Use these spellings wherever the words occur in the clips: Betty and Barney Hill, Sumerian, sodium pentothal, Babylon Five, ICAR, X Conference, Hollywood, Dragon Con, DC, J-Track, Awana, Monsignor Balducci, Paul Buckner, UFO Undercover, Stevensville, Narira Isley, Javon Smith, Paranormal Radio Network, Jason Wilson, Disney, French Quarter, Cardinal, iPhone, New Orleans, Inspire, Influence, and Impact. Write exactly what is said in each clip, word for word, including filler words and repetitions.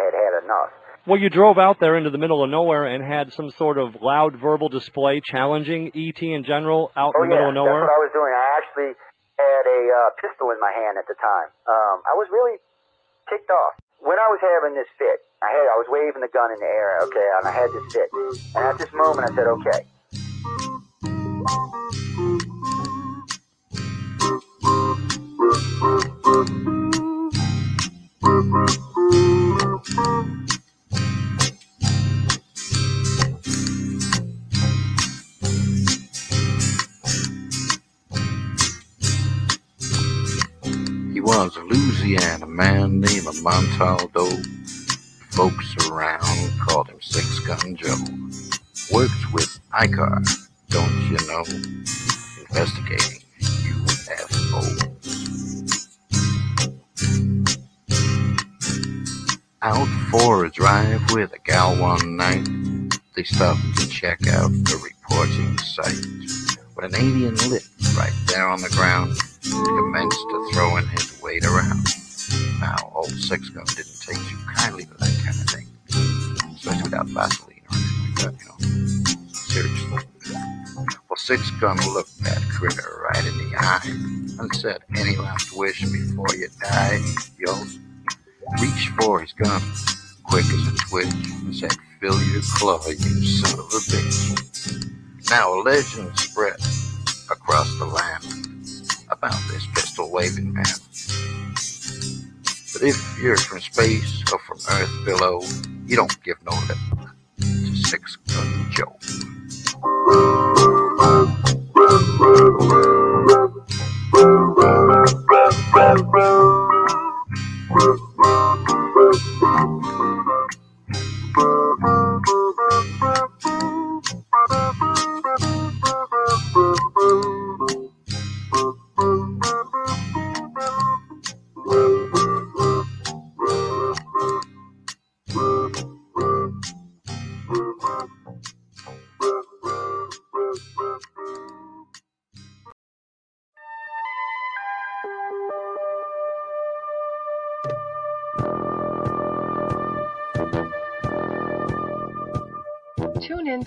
I had had enough. Well, you drove out there into the middle of nowhere and had some sort of loud verbal display challenging E T in general out oh, in the yeah, middle of nowhere? Oh, yeah, that's what I was doing. I actually had a uh, pistol in my hand at the time. Um, I was really ticked off. When I was having this fit, I had I was waving the gun in the air, okay, and I had this fit. And at this moment, I said, okay. He was a Louisiana man named Montaldo. Folks around called him Six Gun Joe. Worked with I C A R, don't you know? Investigating U F O. Out for a drive with a gal one night, they stopped to check out the reporting site. When an alien lit right there on the ground, commenced to throwing his weight around. Now, old Six Gun didn't take too kindly to that kind of thing, especially without Vaseline or anything like that, you know. Seriously. Well, Six Gun looked that critter right in the eye and said, "Any last wish before you die, yo?" Reached for his gun, quick as a twitch, and said, "Fill your claw, you son of a bitch." Now a legend spread across the land about this pistol-waving man. But if you're from space or from Earth below, you don't give no lip to Six Gun Joe.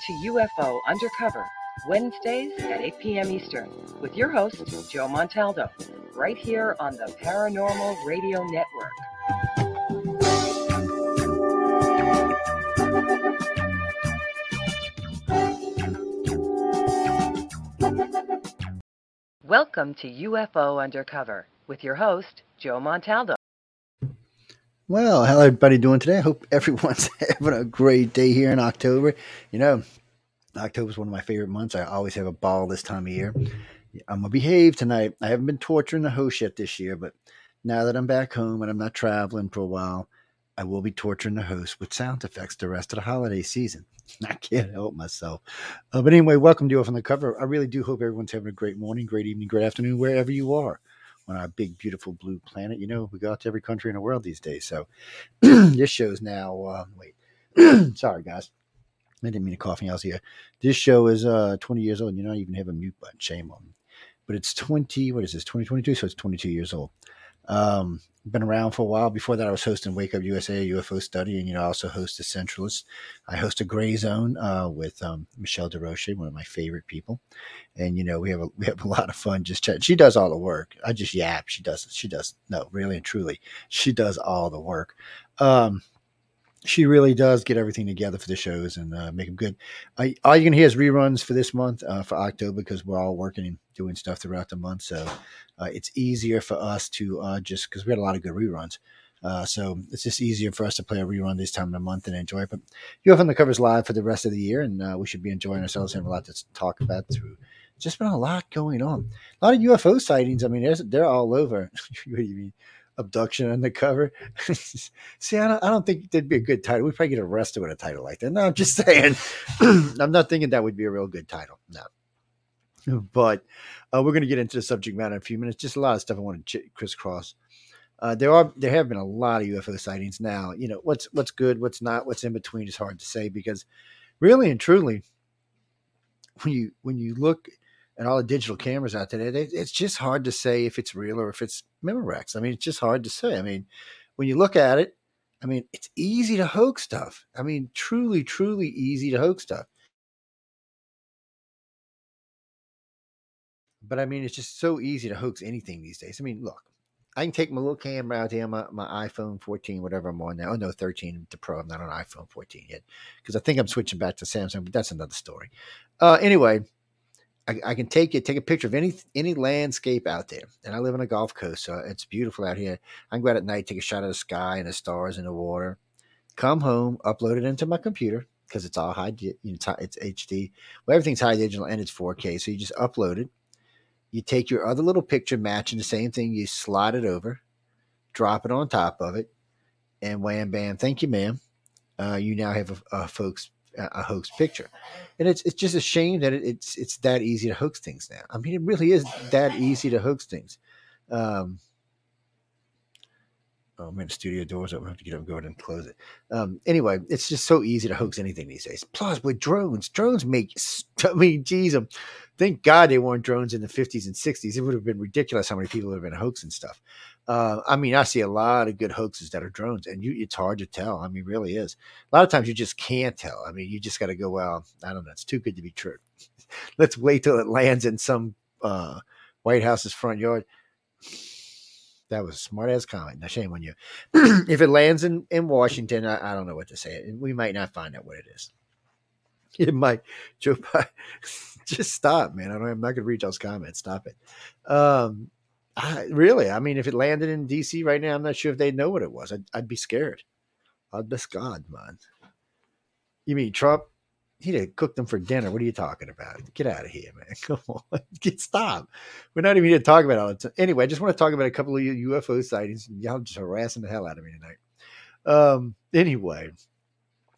To U F O Undercover, Wednesdays at eight p.m. Eastern, with your host, Joe Montaldo, right here on the Paranormal Radio Network. Welcome to U F O Undercover, with your host, Joe Montaldo. Well, how everybody doing today? I hope everyone's having a great day here in October. You know, October is one of my favorite months. I always have a ball this time of year. I'm going to behave tonight. I haven't been torturing the host yet this year, but now that I'm back home and I'm not traveling for a while, I will be torturing the host with sound effects the rest of the holiday season. I can't help myself. Uh, but anyway, welcome to U F O Undercover. I really do hope everyone's having a great morning, great evening, great afternoon, wherever you are on our big, beautiful blue planet. You know, we go out to every country in the world these days. So this show's now, uh, wait, sorry, guys. I didn't mean to cough me out here. This show is uh, twenty years old. And you don't even have a mute button. Shame on me. But it's twenty, what is this, twenty twenty-two? So it's twenty-two years old. Um, been around for a while. Before that, I was hosting Wake Up U S A, U F O Study, and, you know, I also host the Centralist. I host a Gray Zone uh, with um, Michelle DeRoche, one of my favorite people. And, you know, we have a, we have a lot of fun just chatting. She does all the work. I just yap. She does. She does. No, really and truly, she does all the work. Um, she really does get everything together for the shows and uh, make them good. I, all you can hear is reruns for this month, uh, for October, because we're all working and doing stuff throughout the month. So uh, it's easier for us to uh, just, because we had a lot of good reruns. Uh, so it's just easier for us to play a rerun this time of the month and enjoy it. But U F O Undercover's live for the rest of the year, and uh, we should be enjoying ourselves and have a lot to talk about through. Just been a lot going on. A lot of U F O sightings. I mean, there's, they're all over. What do you mean? Abduction Undercover. See, I don't, I don't think that'd be a good title. We'd probably get arrested with a title like that. No, I'm just saying. I'm not thinking that would be a real good title. No. But uh, we're going to get into the subject matter in a few minutes. Just a lot of stuff I want to crisscross. Uh, there are there have been a lot of U F O sightings now. You know, what's what's good, what's not, what's in between is hard to say, because really and truly, when you when you look and all the digital cameras out there, they, it's just hard to say if it's real or if it's Memorex. I mean, it's just hard to say. I mean, when you look at it, I mean, it's easy to hoax stuff. I mean, truly, truly easy to hoax stuff. But I mean, it's just so easy to hoax anything these days. I mean, look, I can take my little camera out here, my, my iPhone fourteen, whatever I'm on now. Oh, no, thirteen to Pro. I'm not on iPhone fourteen yet because I think I'm switching back to Samsung, but that's another story. Uh, anyway, I, I can take it, take a picture of any any landscape out there. And I live on a Gulf Coast, so it's beautiful out here. I can go out at night, take a shot of the sky and the stars and the water, come home, upload it into my computer because it's all high, you know, it's H D. Well, everything's high digital and it's four K, so you just upload it. You take your other little picture matching the same thing. You slide it over, drop it on top of it, and wham, bam, thank you, ma'am. Uh, you now have a, a, folks, a hoax picture. And it's it's just a shame that it, it's it's that easy to hoax things now. I mean, it really is that easy to hoax things. Um, oh, man, the studio door's open. I have to get up and go ahead and close it. Um, anyway, it's just so easy to hoax anything these days. Plus, with drones, drones make, I mean, geez, um, thank God they weren't drones in the fifties and sixties. It would have been ridiculous how many people have been hoaxing stuff. Uh, I mean, I see a lot of good hoaxes that are drones, and you, it's hard to tell. I mean, it really is. A lot of times you just can't tell. I mean, you just got to go, well, I don't know. It's too good to be true. Let's wait till it lands in some uh, White House's front yard. That was a smart-ass comment. Now, shame on you. If it lands in, in Washington, I, I don't know what to say. We might not find out what it is. It might. Joe Biden. Just stop, man. I don't, I'm not going to read y'all's comments. Stop it. Um, I, really, I mean, if it landed in D C right now, I'm not sure if they'd know what it was. I'd, I'd be scared. I'd be scared, man. You mean Trump? He'd have cooked them for dinner. What are you talking about? Get out of here, man. Come on. Get stop. We're not even here to talk about all the time. Anyway, I just want to talk about a couple of U F O sightings. Y'all just harassing the hell out of me tonight. Um, anyway.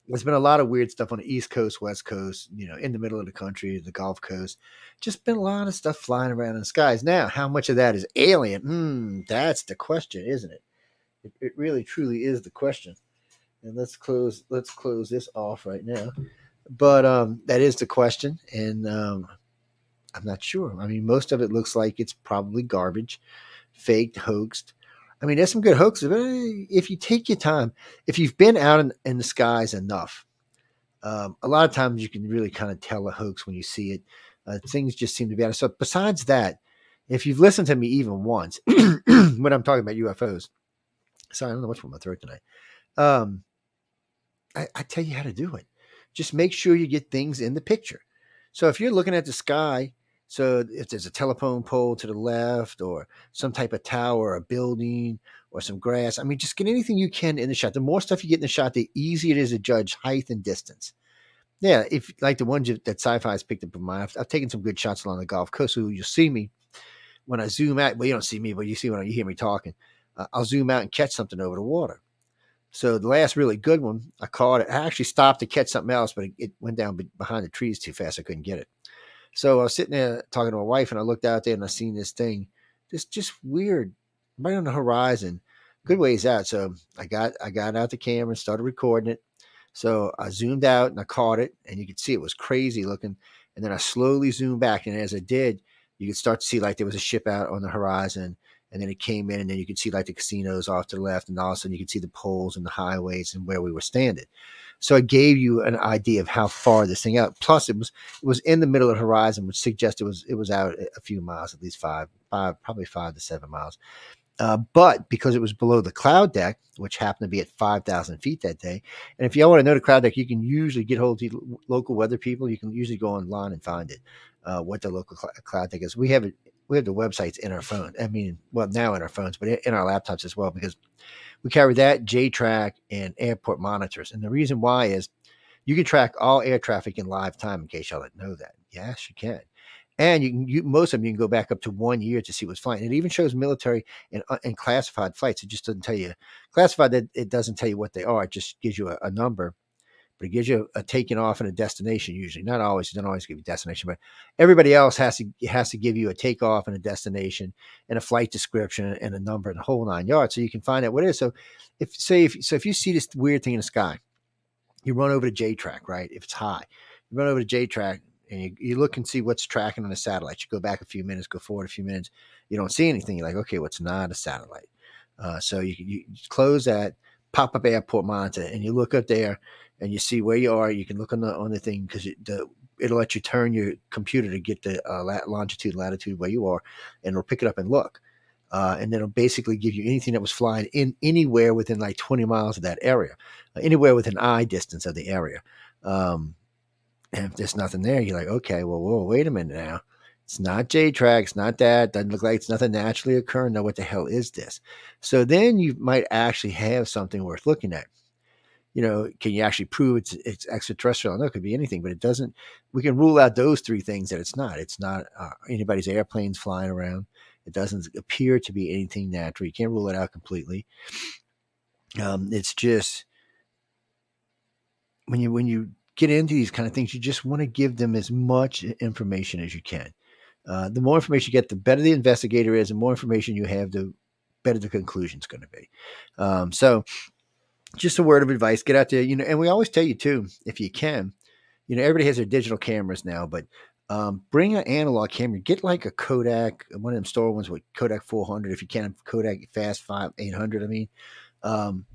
There's been a lot of weird stuff on the East Coast, West Coast, you know, in the middle of the country, the Gulf Coast. Just been a lot of stuff flying around in the skies. Now, how much of that is alien? Mm, that's the question, isn't it? it? It really, truly is the question. And let's close. Let's close this off right now. But um, that is the question, and um, I'm not sure. I mean, most of it looks like it's probably garbage, faked, hoaxed. I mean, there's some good hoaxes, but if you take your time, if you've been out in, in the skies enough, um, a lot of times you can really kind of tell a hoax when you see it. Uh, things just seem to be out. So besides that, if you've listened to me even once when I'm talking about U F Os, sorry, I don't know what's with my throat tonight. Um, I, I tell you how to do it. Just make sure you get things in the picture. So if you're looking at the sky, so if there's a telephone pole to the left or some type of tower, a building or some grass, I mean, just get anything you can in the shot. The more stuff you get in the shot, the easier it is to judge height and distance. Yeah, if like the ones that Sci-Fi has picked up in mine, I've, I've taken some good shots along the Gulf Coast. So you'll see me when I zoom out. Well, you don't see me, but you see when you hear me talking. Uh, I'll zoom out and catch something over the water. So the last really good one, I caught it. I actually stopped to catch something else, but it, it went down behind the trees too fast. I couldn't get it. So I was sitting there talking to my wife, and I looked out there, and I seen this thing, this just weird, right on the horizon, good ways out. So I got I got out the camera and started recording it. So I zoomed out, and I caught it, and you could see it was crazy looking. And then I slowly zoomed back, and as I did, you could start to see like there was a ship out on the horizon, and then it came in, and then you could see like the casinos off to the left, and all of a sudden you could see the poles and the highways and where we were standing. So it gave you an idea of how far this thing out. Plus, it was it was in the middle of the horizon, which suggests it was it was out a few miles, at least five, five probably five to seven miles. Uh, but because it was below the cloud deck, which happened to be at five thousand feet that day, and if y'all want to know the cloud deck, you can usually get hold of the local weather people. You can usually go online and find it, uh, what the local cl- cloud deck is. We have it. We have the websites in our phone. I mean, well, now in our phones, but in our laptops as well, because we carry that, J-Track, and airport monitors. And the reason why is you can track all air traffic in live time, in case y'all didn't know that. Yes, you can. And you can, you, most of them, you can go back up to one year to see what's flying. It even shows military and, uh, and classified flights. It just doesn't tell you. Classified, it doesn't tell you what they are. It just gives you a, a number. But it gives you a, a taking off and a destination usually. Not always. It doesn't always give you a destination, but everybody else has to has to give you a takeoff and a destination and a flight description and a number and a whole nine yards, so you can find out what it is. So if say if so if you see this weird thing in the sky, you run over to J-Track, right? If it's high, you run over to J-Track and you, you look and see what's tracking on the satellite. You go back a few minutes, go forward a few minutes. You don't see anything. You're like, okay, what's not a satellite? Uh, so you, you close that. pop-up airport monitor, and you look up there and you see where you are. You can look on the on the thing because the it'll let you turn your computer to get the uh, longitude, latitude where you are, and it'll pick it up and look. Uh, and then it'll basically give you anything that was flying in anywhere within like twenty miles of that area, uh, anywhere within eye distance of the area. Um, and if there's nothing there, you're like, okay, well, whoa, wait a minute now. It's not J-Track. It's not that. Doesn't look like it's nothing naturally occurring. Now, what the hell is this? So then you might actually have something worth looking at. You know, can you actually prove it's it's extraterrestrial? I know it could be anything, but it doesn't. We can rule out those three things that it's not. It's not uh, anybody's airplanes flying around. It doesn't appear to be anything natural. You can't rule it out completely. Um, it's just when you when you get into these kind of things, you just want to give them as much information as you can. Uh, the more information you get, the better the investigator is, and more information you have, the better the conclusion is going to be. Um, so. Just a word of advice, get out there, you know, and we always tell you too, if you can, you know, everybody has their digital cameras now, but um, bring an analog camera, get like a Kodak, one of them store ones with Kodak four hundred, if you can, Kodak Fast five, eight hundred, I mean, um,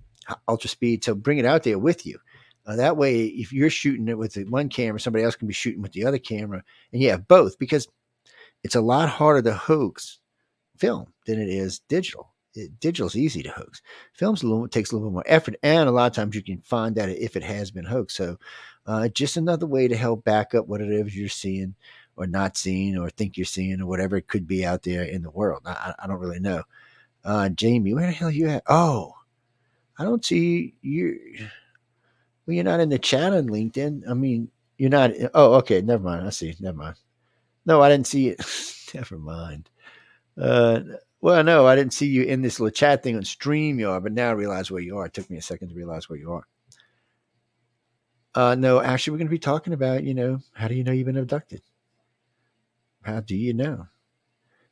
ultra speed. So bring it out there with you. Uh, that way, if you're shooting it with the one camera, somebody else can be shooting with the other camera, and you have both, because it's a lot harder to hoax film than it is digital. Digital is easy to hoax. Films a little, takes a little bit more effort, and a lot of times you can find out if it has been hoaxed. So uh, just another way to help back up what it is you're seeing or not seeing or think you're seeing or whatever it could be out there in the world. I, I don't really know. Uh, Jamie, where the hell are you at? Oh, I don't see you. Well, you're not in the chat on LinkedIn. I mean, you're not. Oh, okay. Never mind. I see. Never mind. No, I didn't see it. Never mind. Uh, Well, no, I didn't see you in this little chat thing on StreamYard, but now I realize where you are. It took me a second to realize where you are. Uh, no, actually, we're going to be talking about, you know, how do you know you've been abducted? How do you know?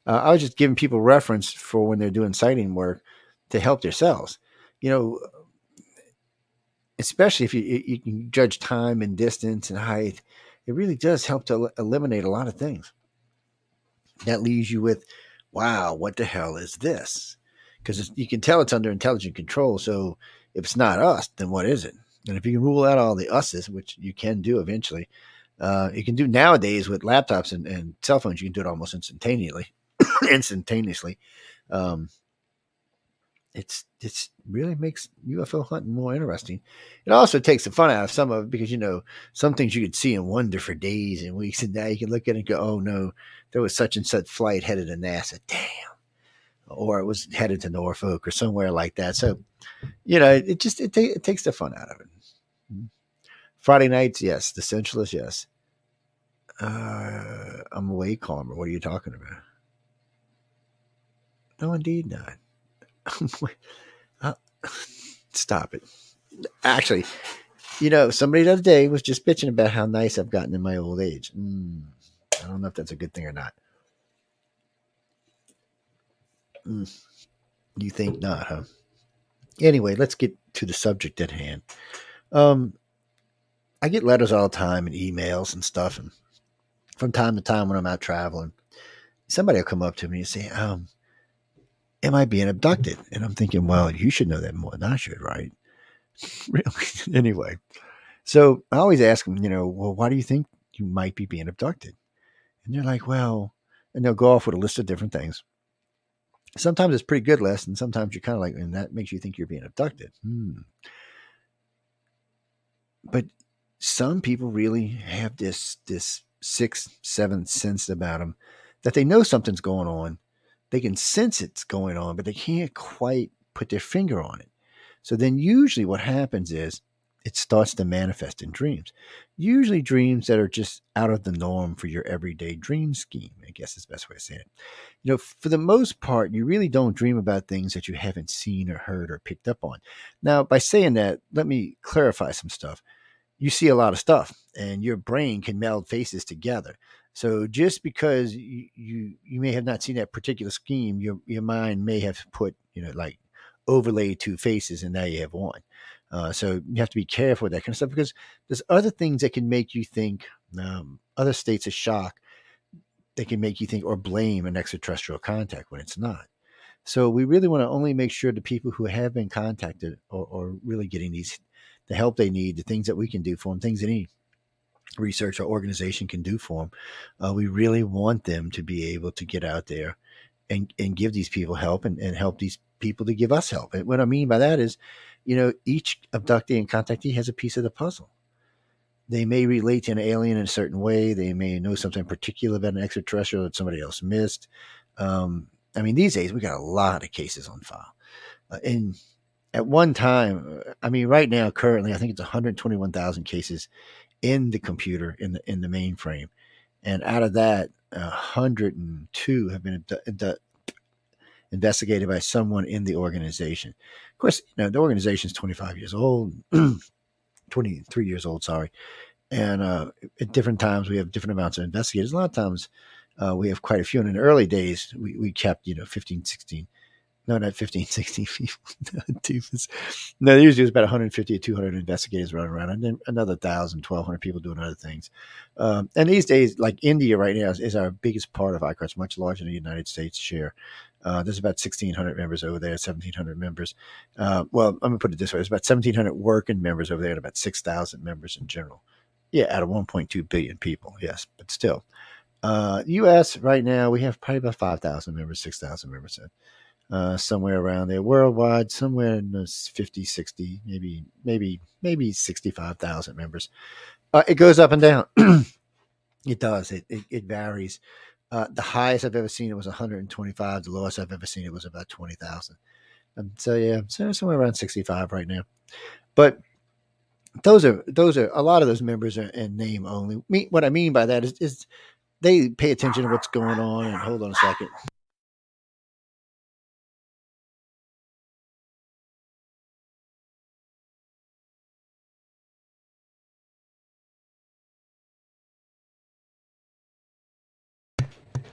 Uh, I was just giving people reference for when they're doing sighting work to help themselves. You know, especially if you, you can judge time and distance and height, it really does help to eliminate a lot of things. That leaves you with, wow, what the hell is this? Because you can tell it's under intelligent control. So if it's not us, then what is it? And if you can rule out all the us's, which you can do eventually, uh, you can do nowadays with laptops and, and cell phones, you can do it almost instantaneously. instantaneously. Um, it's it's really makes U F O hunting more interesting. It also takes the fun out of some of it because, you know, some things you could see and wonder for days and weeks, and now you can look at it and go, oh, no, there was such and such flight headed to NASA. Damn. Or it was headed to Norfolk or somewhere like that. So, you know, it just it, ta- it takes the fun out of it. Friday nights, yes. The Centralist, yes. Uh, I'm way calmer. What are you talking about? No, indeed not. uh, stop it. Actually, you know, somebody the other day was just bitching about how nice I've gotten in my old age. Mm, I don't know if that's a good thing or not. Mm, you think not, huh? Anyway, let's get to the subject at hand. Um, I get letters all the time and emails and stuff, and from time to time when I'm out traveling, somebody will come up to me and say, um, am I being abducted? And I'm thinking, well, you should know that more than I should, right? Really? Anyway, so I always ask them, you know, well, why do you think you might be being abducted? And they're like, well, and they'll go off with a list of different things. Sometimes it's a pretty good list, and sometimes you're kind of like, and that makes you think you're being abducted. Hmm. But some people really have this this sixth, seventh sense about them that they know something's going on. They can sense it's going on, but they can't quite put their finger on it. So then usually what happens is it starts to manifest in dreams. Usually dreams that are just out of the norm for your everyday dream scheme, I guess is the best way to say it. You know, for the most part, you really don't dream about things that you haven't seen or heard or picked up on. Now, by saying that, let me clarify some stuff. You see a lot of stuff, and your brain can meld faces together. So just because you, you you may have not seen that particular scheme, your your mind may have put, you know, like overlaid two faces and now you have one. Uh, so you have to be careful with that kind of stuff because there's other things that can make you think, um, other states of shock that can make you think or blame an extraterrestrial contact when it's not. So we really want to only make sure the people who have been contacted are, are really getting these, the help they need, the things that we can do for them, things that any research or organization can do for them. Uh, we really want them to be able to get out there and, and give these people help and, and help these people to give us help. And what I mean by that is, you know, each abductee and contactee has a piece of the puzzle. They may relate to an alien in a certain way. They may know something particular about an extraterrestrial that somebody else missed. Um, I mean, these days we got a lot of cases on file. Uh, and at one time, I mean, right now, currently, I think it's one hundred twenty-one thousand cases in the computer, in the in the mainframe. And out of that, one hundred two have been abdu- investigated by someone in the organization. Of course, you know, the organization is twenty-five years old. twenty-three years old, sorry. And uh, at different times, we have different amounts of investigators. A lot of times, uh, we have quite a few. And in the early days, we, we kept, you know, fifteen, sixteen. No, not fifteen, sixteen people. No, usually it was about one hundred fifty to two hundred investigators running around. And then another one thousand, twelve hundred people doing other things. Um, and these days, like India right now is, is our biggest part of I C A R. It's much larger than the United States share. Uh, there's about sixteen hundred members over there, seventeen hundred members. Uh, well, I'm going to put it this way. There's about seventeen hundred working members over there and about six thousand members in general. Yeah, out of one point two billion people, yes, but still. Uh, U S right now, we have probably about five thousand members, six thousand members, uh, somewhere around there. Worldwide, somewhere in the fifty, sixty, maybe, maybe, maybe sixty-five thousand members. Uh, it goes up and down. It does. It, it, it varies. Uh, the highest I've ever seen it was one hundred twenty-five. The lowest I've ever seen it was about twenty thousand. Um, so yeah, so somewhere around sixty-five right now. But those are those are a lot of those members are in name only. Me, what I mean by that is, is they pay attention to what's going on. And hold on a second.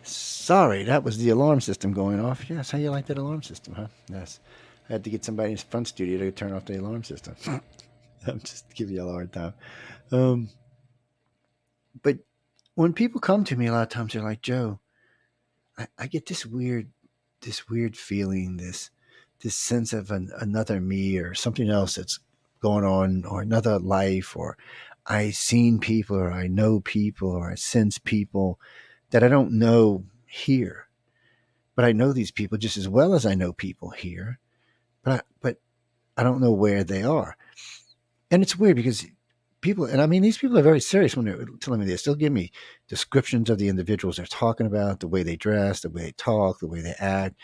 Sorry, that was the alarm system going off. Yes, how you like that alarm system, huh? Yes. I had to get somebody in the front studio to turn off the alarm system. I'm just giving you a hard time. Um, but when people come to me, a lot of times they're like, Joe, I, I get this weird this weird feeling, this this sense of an, another me or something else that's going on or another life, or I've seen people or I know people or I sense people that I don't know here, but I know these people just as well as I know people here, but I, but I don't know where they are. And it's weird because people, and I mean, these people are very serious when they're telling me this. They'll give me descriptions of the individuals they're talking about, the way they dress, the way they talk, the way they act,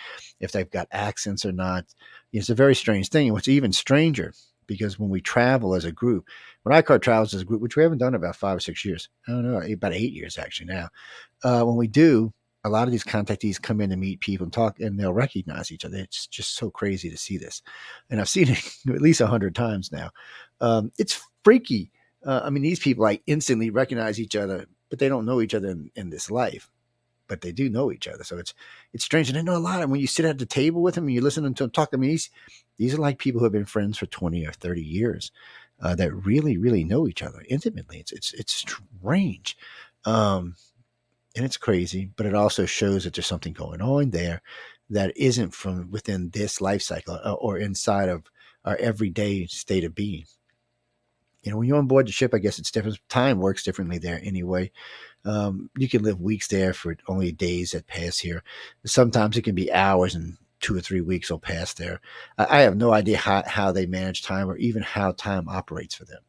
if they've got accents or not. It's a very strange thing. And what's even stranger, because when we travel as a group, when I C A R travels as a group, which we haven't done in about five or six years, I don't know, about eight years actually now, uh, when we do, a lot of these contactees come in to meet people and talk, and they'll recognize each other. It's just so crazy to see this. And I've seen it at least one hundred times now. Um, it's freaky. Uh, I mean, these people like instantly recognize each other, but they don't know each other in, in this life. But they do know each other. So it's it's strange. And I know a lot of them. When you sit at the table with them and you listen to them talk, I mean, these, these are like people who have been friends for twenty or thirty years uh, that really, really know each other intimately. It's it's, it's strange. Um And it's crazy, but it also shows that there's something going on there that isn't from within this life cycle or inside of our everyday state of being. You know, when you're on board the ship, I guess it's different. Time works differently there anyway. Um, you can live weeks there for only days that pass here. Sometimes it can be hours and two or three weeks will pass there. I have no idea how, how they manage time or even how time operates for them.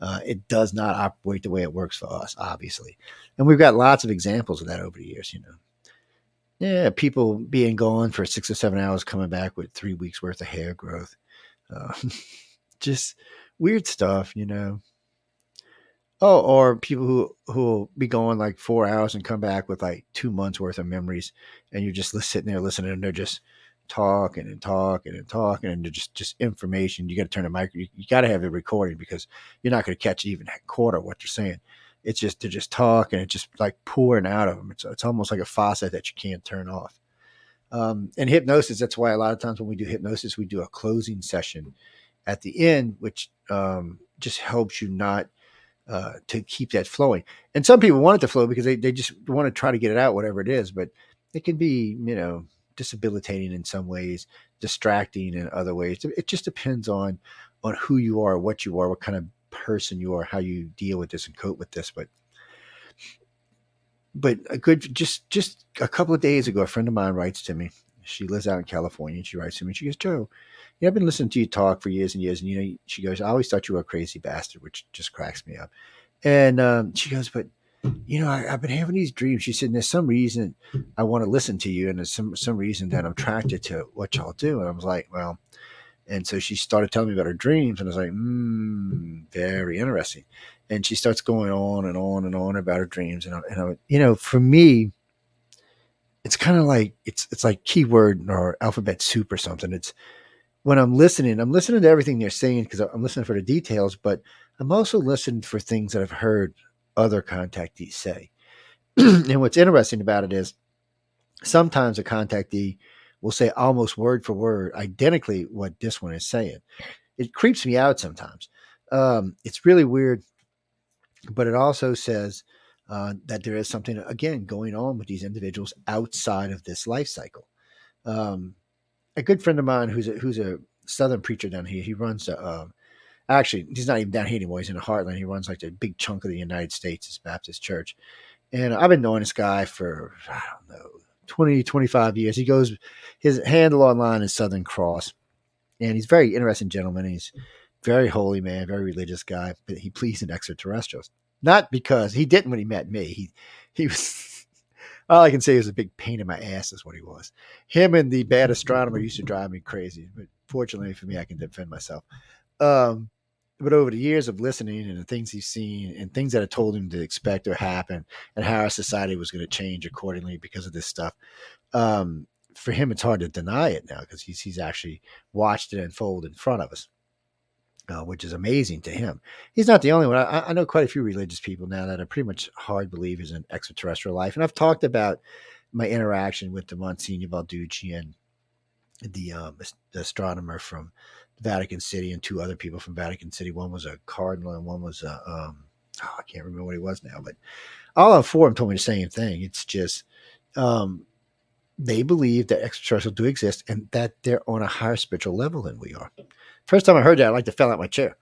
Uh, it does not operate the way it works for us, obviously. And we've got lots of examples of that over the years, you know. Yeah, people being gone for six or seven hours, coming back with three weeks worth of hair growth. Uh, just weird stuff, you know. Oh, or people who who'll be gone like four hours and come back with like two months worth of memories. And you're just sitting there listening and they're just talking and talking and talking and just just information. You got to turn the mic. You, you got to have it recording because you're not going to catch even a quarter of what they're saying. It's just they're just talking. It's just like pouring out of them. It's it's almost like a faucet that you can't turn off. Um, and hypnosis. That's why a lot of times when we do hypnosis, we do a closing session at the end, which um, just helps you not uh, to keep that flowing. And some people want it to flow because they they just want to try to get it out, whatever it is. But it can be, you know, disabilitating in some ways, distracting in other ways. It just depends on on who you are, what you are, what kind of person you are, how you deal with this and cope with this. But but a good just just a couple of days ago, a friend of mine writes to me. She lives out in California, and she writes to me. And she goes, Joe, you know, I've been listening to you talk for years and years, and you know, she goes, I always thought you were a crazy bastard, which just cracks me up. And um, she goes, but you know, I, I've been having these dreams. She said, and there's some reason I want to listen to you, and there's some some reason that I'm attracted to what y'all do. And I was like, well, and so she started telling me about her dreams, and I was like, hmm, very interesting. And she starts going on and on and on about her dreams, and I, and I, you know, for me, it's kind of like it's it's like keyword or alphabet soup or something. It's when I'm listening, I'm listening to everything they're saying because I'm listening for the details, but I'm also listening for things that I've heard other contactees say. And what's interesting about it is sometimes a contactee will say almost word for word, identically what this one is saying. It creeps me out sometimes. Um, it's really weird, but it also says Uh, that there is something, again, going on with these individuals outside of this life cycle. Um, a good friend of mine who's a, who's a Southern preacher down here, he runs, a, uh, actually, he's not even down here anymore. He's in the heartland. He runs like a big chunk of the United States, his Baptist church. And I've been knowing this guy for, I don't know, twenty, twenty-five years. He goes, his handle online is Southern Cross. And he's a very interesting gentleman. He's very holy man, very religious guy, but he believes in extraterrestrials. Not because he didn't when he met me. He he was all I can say is a big pain in my ass is what he was. Him and the bad astronomer used to drive me crazy. But fortunately for me, I can defend myself. Um, but over the years of listening and the things he's seen and things that I told him to expect or happen and how our society was going to change accordingly because of this stuff, um, for him it's hard to deny it now because he's he's actually watched it unfold in front of us. Uh, which is amazing to him. He's not the only one. I, I know quite a few religious people now that are pretty much hard believers in extraterrestrial life. And I've talked about my interaction with the Monsignor Balducci and the, um, the astronomer from Vatican City and two other people from Vatican City. One was a Cardinal and one was a, um, oh, I can't remember what he was now, but all four of them told me the same thing. It's just, um, they believe that extraterrestrials do exist and that they're on a higher spiritual level than we are. First time I heard that, I like to fell out my chair.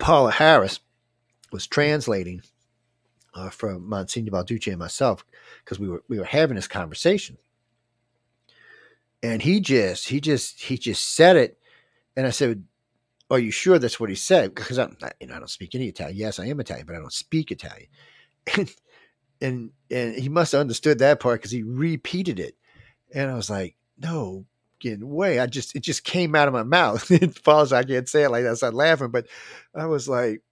Paula Harris was translating uh, from Monsignor Balducci and myself because we were we were having this conversation, and he just he just he just said it, and I said, "Are you sure that's what he said?" Because I'm not, you know, I don't speak any Italian. Yes, I am Italian, but I don't speak Italian, and and, and he must have understood that part because he repeated it, and I was like, "No." Way I just it just came out of my mouth. It falls. I can't say it like that. I started laughing, but I was like,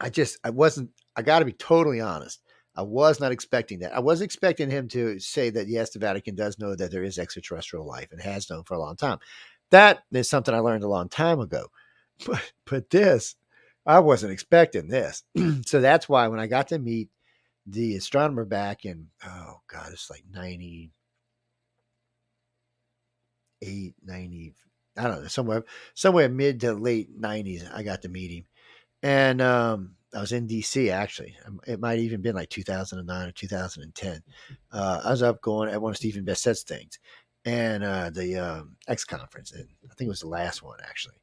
I just I wasn't. I got to be totally honest. I was not expecting that. I was expecting him to say that yes, the Vatican does know that there is extraterrestrial life and has known for a long time. That is something I learned a long time ago. But but this, I wasn't expecting this. So that's why when I got to meet the astronomer back in oh god, it's like ninety. eight, ninety, I don't know, somewhere, somewhere mid to late nineties, I got to meet him. And um, I was in D C, actually. It might have even been like two thousand nine or two thousand ten. Uh, I was up going at one of Steven Bessett's things and uh, the um, X conference. And I think it was the last one, actually.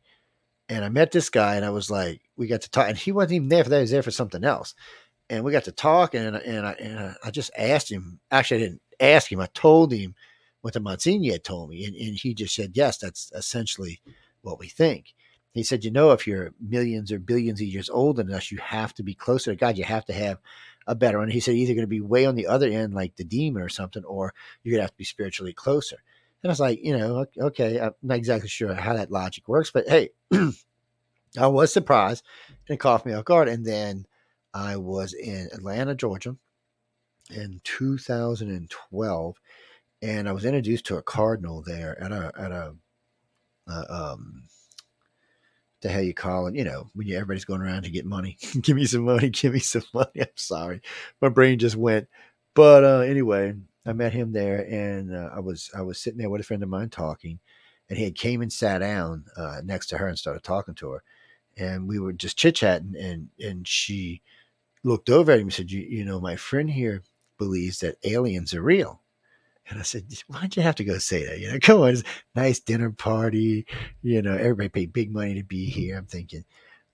And I met this guy and I was like, we got to talk. And he wasn't even there for that. He was there for something else. And we got to talk. And, and, I, and I just asked him. Actually, I didn't ask him. I told him what the Monsignor had told me. And, and he just said, yes, that's essentially what we think. He said, you know, if you're millions or billions of years old than us, you have to be closer to God. You have to have a better one. He said, either going to be way on the other end, like the demon or something, or you're going to have to be spiritually closer. And I was like, you know, okay, I'm not exactly sure how that logic works, but hey, I was surprised and it caught me off guard. And then I was in Atlanta, Georgia in two thousand twelve. And I was introduced to a cardinal there at a, at a, uh, um, the hell you call it, you know, when you, everybody's going around to get money, give me some money, give me some money. I'm sorry. My brain just went, but, uh, anyway, I met him there and, uh, I was, I was sitting there with a friend of mine talking and he had came and sat down, uh, next to her and started talking to her. And we were just chit chatting and, and she looked over at him and said, you, you know, my friend here believes that aliens are real. And I said, why'd you have to go say that? You know, come on, it's a nice dinner party. You know, everybody paid big money to be here. I'm thinking,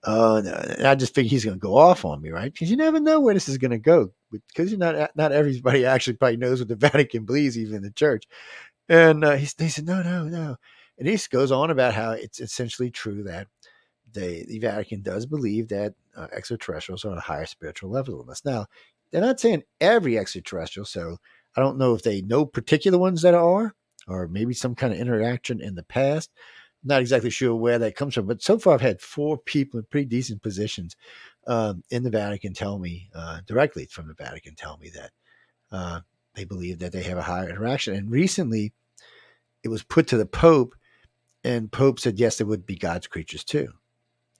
oh, no. And I just figured he's going to go off on me, right? Because you never know where this is going to go. Because you're not, not everybody actually probably knows what the Vatican believes, even in the church. And uh, he, he said, no, no, no. And he goes on about how it's essentially true that they, the Vatican does believe that uh, extraterrestrials are on a higher spiritual level than us. Now, they're not saying every extraterrestrial, so I don't know if they know particular ones that are, or maybe some kind of interaction in the past. I'm not exactly sure where that comes from, but so far I've had four people in pretty decent positions um, in the Vatican tell me, uh, directly from the Vatican tell me that uh, they believe that they have a higher interaction. And recently it was put to the Pope, and Pope said, yes, they would be God's creatures too.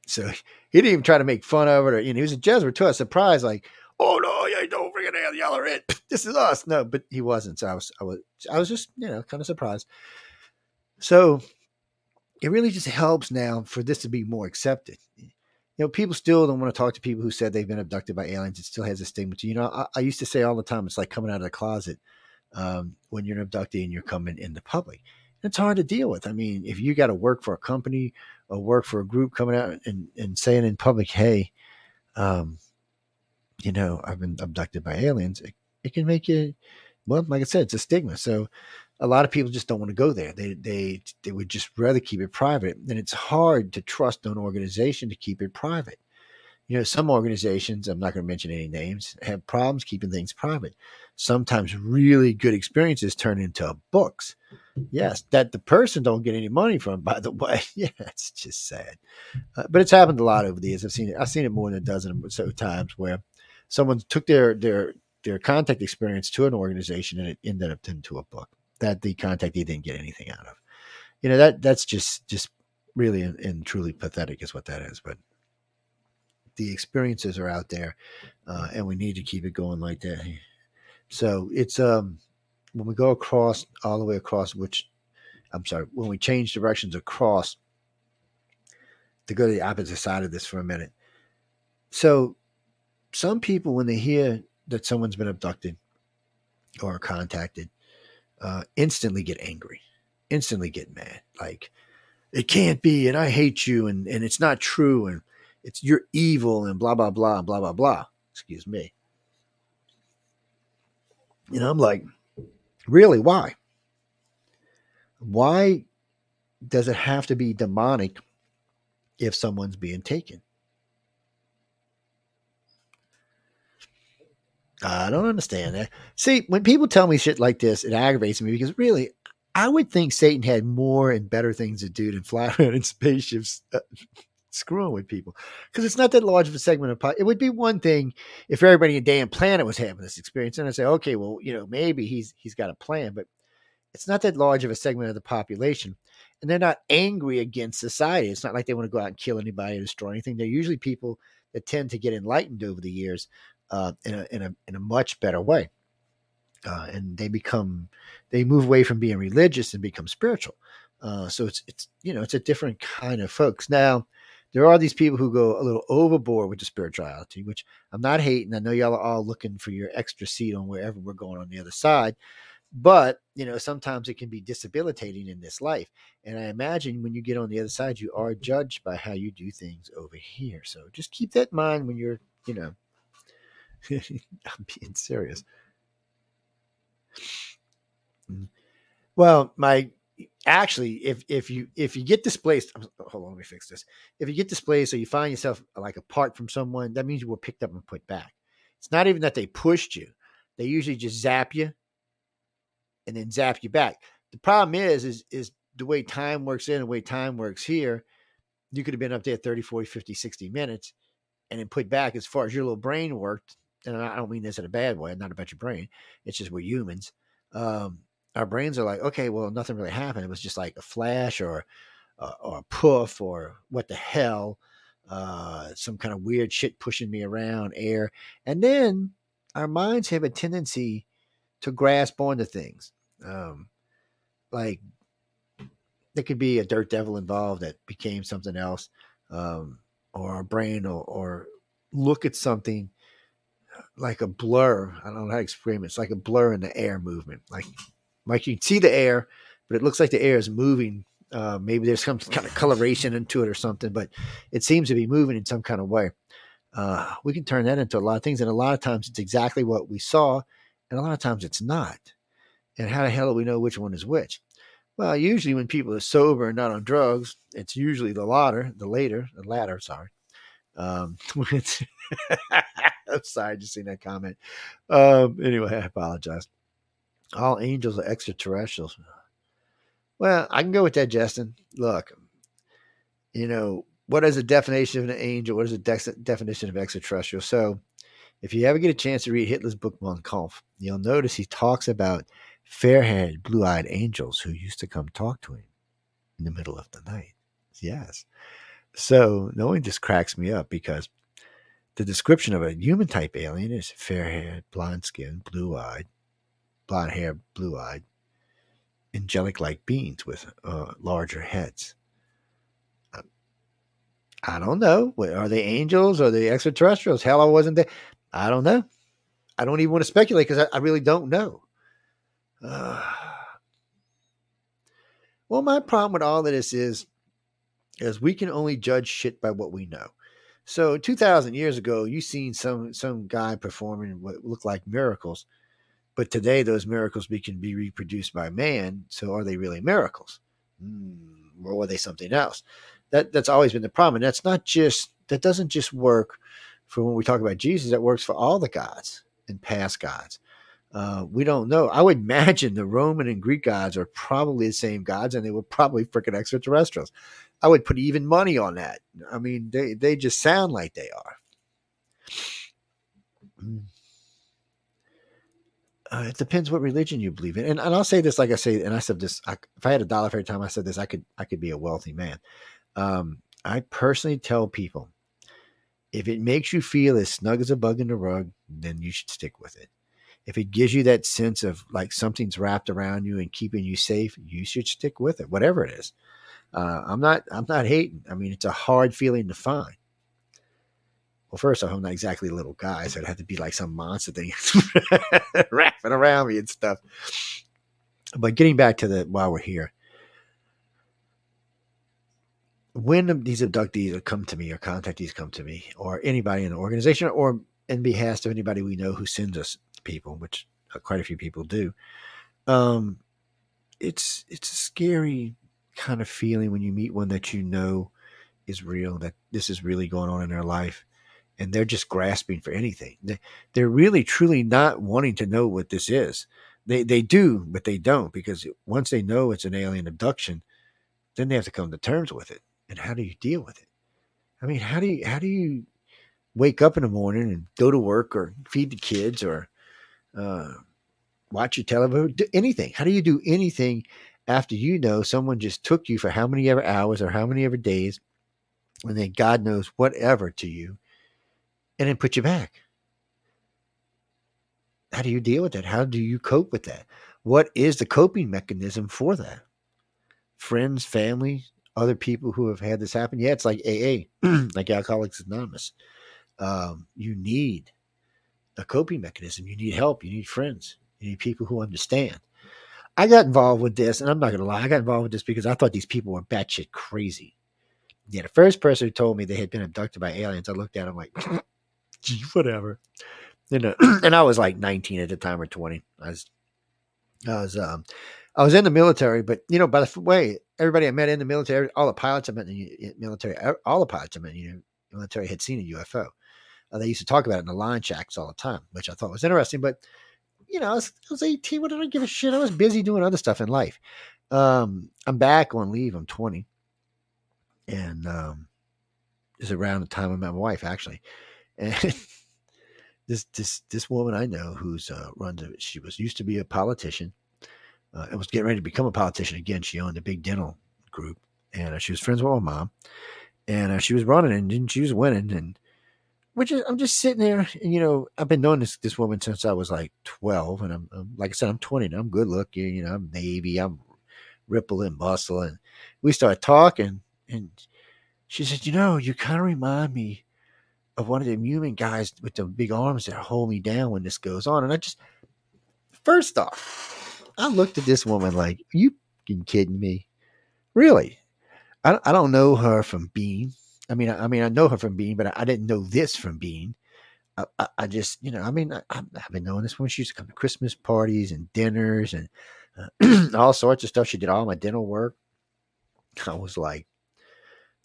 So he didn't even try to make fun of it. Or, you know, he was a Jesuit too. I was surprised, like, oh no, yeah, don't forget y'all are it. This is us. No, but he wasn't. So I was, I was, I was just, you know, kind of surprised. So it really just helps now for this to be more accepted. You know, people still don't want to talk to people who said they've been abducted by aliens. It still has a stigma to, you know, I, I used to say all the time, it's like coming out of the closet um, when you're an abductee and you're coming in the public. It's hard to deal with. I mean, if you got to work for a company or work for a group coming out and, and saying in public, hey, um, you know, I've been abducted by aliens, it, it can make you, well, like I said, it's a stigma. So a lot of people just don't want to go there. They, they, they would just rather keep it private. And it's hard to trust an organization to keep it private. You know, some organizations, I'm not going to mention any names, have problems keeping things private. Sometimes really good experiences turn into books. Yes, that the person don't get any money from, by the way. Yeah, it's just sad. Uh, but it's happened a lot over the years. I've seen it. I've seen it more than a dozen or so times where someone took their their their contact experience to an organization and it ended up into a book that the contactee didn't get anything out of. You know, that that's just just really and, and truly pathetic is what that is. But the experiences are out there, uh, and we need to keep it going like that. So it's um. when we go across, all the way across, which, I'm sorry, when we change directions across, to go to the opposite side of this for a minute. So some people, when they hear that someone's been abducted or contacted, uh, instantly get angry, instantly get mad. Like, it can't be, and I hate you, and, and it's not true, and it's you're evil, and blah, blah, blah, blah, blah, blah. Excuse me. And I'm like, really, why? Why does it have to be demonic if someone's being taken? I don't understand that. See, when people tell me shit like this, it aggravates me because really, I would think Satan had more and better things to do than fly around in spaceships uh, screwing with people. Because it's not that large of a segment of... It would be one thing if everybody in damn planet was having this experience. And I say, okay, well, you know, maybe he's he's got a plan. But it's not that large of a segment of the population. And they're not angry against society. It's not like they want to go out and kill anybody or destroy anything. They're usually people that tend to get enlightened over the years uh, in, a, in, a, in a much better way. Uh, and they become... They move away from being religious and become spiritual. Uh, so it's it's, you know, it's a different kind of folks. Now... there are these people who go a little overboard with the spirituality, which I'm not hating. I know y'all are all looking for your extra seat on wherever we're going on the other side. But, you know, sometimes it can be debilitating in this life. And I imagine when you get on the other side, you are judged by how you do things over here. So just keep that in mind when you're, you know, I'm being serious. Well, my... Actually, if if you if you get displaced, hold on, let me fix this. If you get displaced or you find yourself like apart from someone, that means you were picked up and put back. It's not even that they pushed you. They usually just zap you and then zap you back. The problem is, is, is the way time works in, the way time works here, you could have been up there thirty, forty, fifty, sixty minutes and then put back as far as your little brain worked. And I don't mean this in a bad way. I'm not about your brain. It's just we're humans. Um, Our brains are like, okay, well, nothing really happened. It was just like a flash or, uh, or a poof or what the hell, uh, some kind of weird shit pushing me around air. And then our minds have a tendency to grasp onto things. Um, like there could be a dirt devil involved that became something else, um, or our brain or, or look at something like a blur. I don't know how to explain it. It's like a blur in the air movement. Like, like you can see the air, but it looks like the air is moving. Uh, maybe there's some kind of coloration into it or something, but it seems to be moving in some kind of way. Uh, we can turn that into a lot of things. And a lot of times it's exactly what we saw. And a lot of times it's not. And how the hell do we know which one is which? Well, usually when people are sober and not on drugs, it's usually the latter, the later, the latter, sorry. Um, I'm sorry, I just seen that comment. Um, anyway, I apologize. All angels are extraterrestrials. Well, I can go with that, Justin. Look, you know, what is the definition of an angel? What is the de- definition of extraterrestrial? So if you ever get a chance to read Hitler's book, Mein Kampf, you'll notice he talks about fair-haired, blue-eyed angels who used to come talk to him in the middle of the night. Yes. So knowing this cracks me up because the description of a human-type alien is fair-haired, blonde-skinned, blue-eyed, blonde-haired, blue-eyed, angelic-like beings with uh, larger heads. I, I don't know. Are they angels? Are they extraterrestrials? Hell, I wasn't there. I don't know. I don't even want to speculate because I, I really don't know. Uh, well, my problem with all of this is, is we can only judge shit by what we know. So two thousand years ago, you seen some, some guy performing what looked like miracles, but today those miracles be, can be reproduced by man. So are they really miracles? Mm, or were they something else? That that's always been the problem. And that's not just, that doesn't just work for when we talk about Jesus, that works for all the gods and past gods. Uh, we don't know. I would imagine the Roman and Greek gods are probably the same gods, and they were probably freaking extraterrestrials. I would put even money on that. I mean, they, they just sound like they are. Uh, it depends what religion you believe in. And, and I'll say this, like I say, and I said this, I, if I had a dollar for every time I said this, I could, I could be a wealthy man. Um, I personally tell people, if it makes you feel as snug as a bug in the rug, then you should stick with it. If it gives you that sense of like something's wrapped around you and keeping you safe, you should stick with it, whatever it is. Uh, I'm not, I'm not hating. I mean, it's a hard feeling to find. Well, first off, I'm not exactly a little guy, so it'd have to be like some monster thing wrapping around me and stuff. But getting back to the, while we're here, when these abductees come to me or contactees come to me or anybody in the organization or in behalf of anybody we know who sends us people, which quite a few people do, um it's it's a scary kind of feeling when you meet one that you know is real, that this is really going on in their life, and they're just grasping for anything. They, they're really truly not wanting to know what this is. They they do, but they don't, because once they know it's an alien abduction, then they have to come to terms with it. And how do you deal with it? I mean, how do you how do you wake up in the morning and go to work or feed the kids or Uh, watch your television, do anything? How do you do anything after you know someone just took you for how many ever hours or how many ever days, and then God knows whatever to you, and then put you back? How do you deal with that? How do you cope with that? What is the coping mechanism for that? Friends, family, other people who have had this happen? Yeah, it's like A A, like Alcoholics Anonymous. Um, you need a coping mechanism. You need help. You need friends. You need people who understand. I got involved with this, and I'm not going to lie. I got involved with this because I thought these people were batshit crazy. Yeah, the first person who told me they had been abducted by aliens, I looked at him like, gee, whatever. You know, and I was like nineteen at the time, or twenty. I was, I was, um, I was in the military, but you know, by the way, everybody I met in the military, all the pilots I met in the military, all the pilots I met in the military had seen a U F O. Uh, they used to talk about it in the line shacks all the time, which I thought was interesting. But, you know, I was, I was eighteen. What did I give a shit? I was busy doing other stuff in life. Um, I'm back on leave. I'm twenty. And um, it's around the time I met my wife, actually. And this this this woman I know who's uh, runs a, she was used to be a politician uh, and was getting ready to become a politician again. She owned a big dental group. And uh, she was friends with my mom. And uh, she was running, and she was winning. And Which is, I'm just sitting there, and you know, I've been knowing this this woman since I was like twelve, and I'm, I'm like I said, I'm twenty now. I'm good looking, you know, I'm Navy, I'm ripple and bustle, and we started talking, and she said, you know, you kind of remind me of one of them human guys with the big arms that hold me down when this goes on. And I just, first off, I looked at this woman like, are you kidding me? Really? I, I don't know her from Bean. I mean, I, I mean, I know her from Bean, but I, I didn't know this from Bean. I, I, I just, you know, I mean, I, I've been knowing this woman. She used to come to Christmas parties and dinners and uh, all sorts of stuff. She did all my dental work. I was like,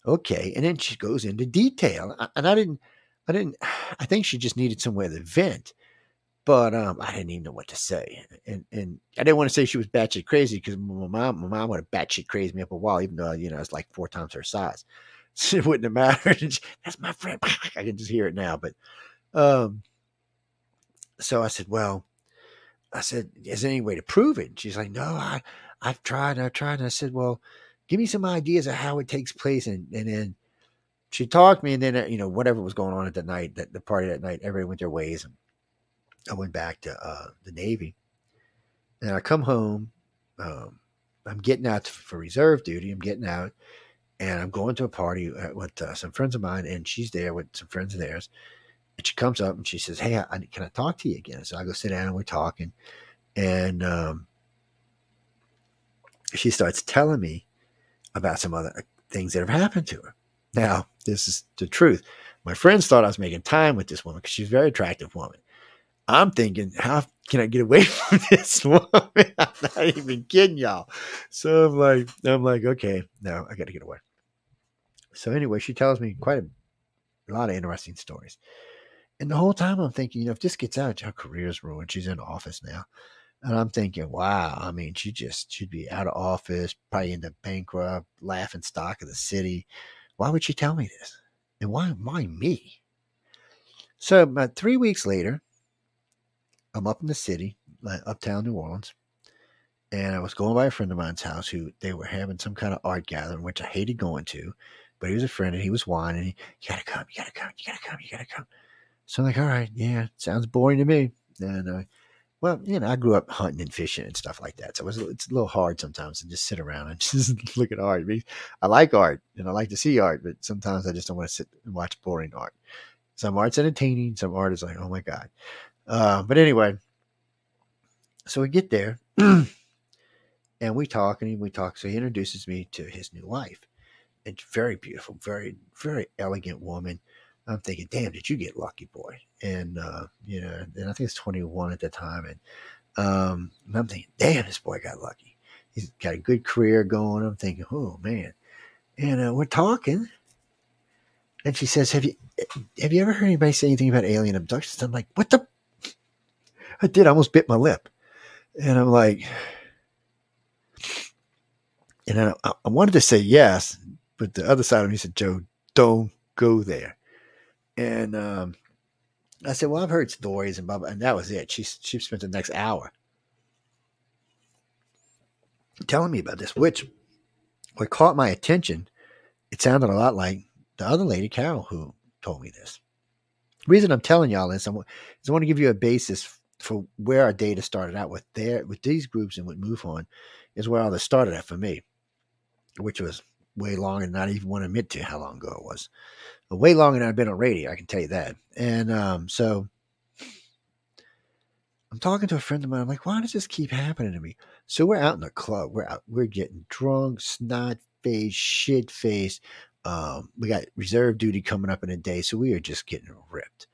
okay. And then she goes into detail. I, and I didn't, I didn't, I think she just needed somewhere to vent, but um, I didn't even know what to say. And and I didn't want to say she was batshit crazy because my mom, my mom would have batshit crazy me up a while, even though, you know, I was like four times her size. So it wouldn't have mattered. That's my friend. I can just hear it now. But um, so I said, well, I said, is there any way to prove it? And she's like, no, I, I've tried. I've tried. And I said, well, give me some ideas of how it takes place. And, and then she talked me, and then, you know, whatever was going on at the night, that the party that night, everybody went their ways. And I went back to uh, the Navy, and I come home. Um, I'm getting out for reserve duty. I'm getting out, and I'm going to a party with uh, some friends of mine, and she's there with some friends of theirs. And she comes up and she says, hey, I, can I talk to you again? So I go sit down and we're talking. And um, she starts telling me about some other things that have happened to her. Now, this is the truth. My friends thought I was making time with this woman because she's a very attractive woman. I'm thinking, how can I get away from this woman? I'm not even kidding y'all. So I'm like, I'm like, okay, no, I got to get away. So anyway, she tells me quite a, a lot of interesting stories. And the whole time I'm thinking, you know, if this gets out, her career's ruined. She's in office now. And I'm thinking, wow, I mean, she just should be out of office, probably end up bankrupt, laughing stock of the city. Why would she tell me this? And why, why me? So about three weeks later, I'm up in the city, like uptown New Orleans, and I was going by a friend of mine's house who they were having some kind of art gathering, which I hated going to, but he was a friend and he was whining. He, you got to come, you got to come, you got to come, you got to come. So I'm like, all right, yeah, sounds boring to me. And I, uh, Well, you know, I grew up hunting and fishing and stuff like that. So it was, it's a little hard sometimes to just sit around and just look at art. I like art and I like to see art, but sometimes I just don't want to sit and watch boring art. Some art's entertaining. Some art is like, oh, my God. Uh, but anyway, so we get there and we talk and we talk. So he introduces me to his new wife. It's very beautiful, very, very elegant woman. I'm thinking, damn, did you get lucky, boy? And, uh, you know, and I think it's twenty-one at the time. And, um, and I'm thinking, damn, this boy got lucky. He's got a good career going. I'm thinking, oh, man. And uh, we're talking. And she says, have you have you ever heard anybody say anything about alien abductions? I'm like, what the? I did. I almost bit my lip. And I'm like, and I, I wanted to say yes, but the other side of me said, Joe, don't go there. And um, I said, well, I've heard stories and blah, blah, and that was it. She, she spent the next hour telling me about this, which what caught my attention, it sounded a lot like the other lady, Carol, who told me this. The reason I'm telling y'all this, I want, is I want to give you a basis for where our data started out with their, with these groups and would move on is where all this started at for me, which was way long and not even want to admit to how long ago it was. But way longer than I've been on radio, I can tell you that. And um, so I'm talking to a friend of mine. I'm like, why does this keep happening to me? So we're out in the club. We're out. We're getting drunk, snot-faced, shit-faced. Um, we got reserve duty coming up in a day, so we are just getting ripped.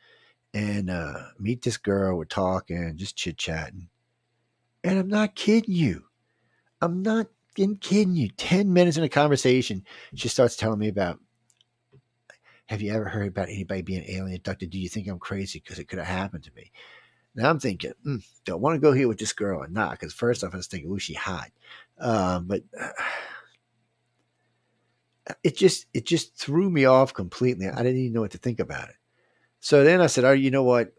And uh, meet this girl. We're talking, just chit-chatting. And I'm not kidding you. I'm not Didn't kidding you. Ten minutes in a conversation, she starts telling me about, have you ever heard about anybody being alien abducted? Do you think I'm crazy? Because it could have happened to me. Now I'm thinking, mm, do I want to go here with this girl or not? Because first off, I was thinking, ooh, she hot. Um, but uh, it just it just threw me off completely. I didn't even know what to think about it. So then I said, oh, you know what?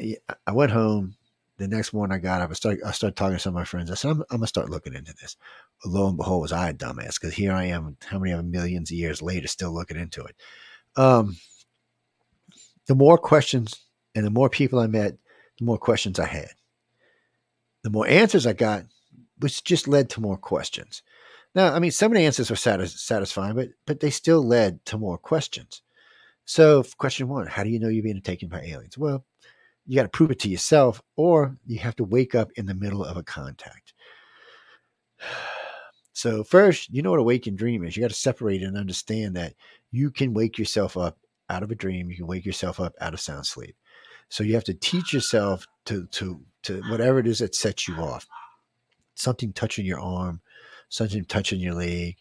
I went home. The next morning I got up, I started, I started talking to some of my friends. I said, I'm, I'm going to start looking into this. Lo and behold, was I a dumbass? Because here I am, how many millions of years later, still looking into it. Um, the more questions and the more people I met, the more questions I had. The more answers I got, which just led to more questions. Now, I mean, some of the answers were satis- satisfying, but but they still led to more questions. So question one, how do you know you're being taken by aliens? Well, you got to prove it to yourself, or you have to wake up in the middle of a contact. So first, you know what a waking dream is. You got to separate it and understand that you can wake yourself up out of a dream. You can wake yourself up out of sound sleep. So you have to teach yourself to to to whatever it is that sets you off. Something touching your arm, something touching your leg,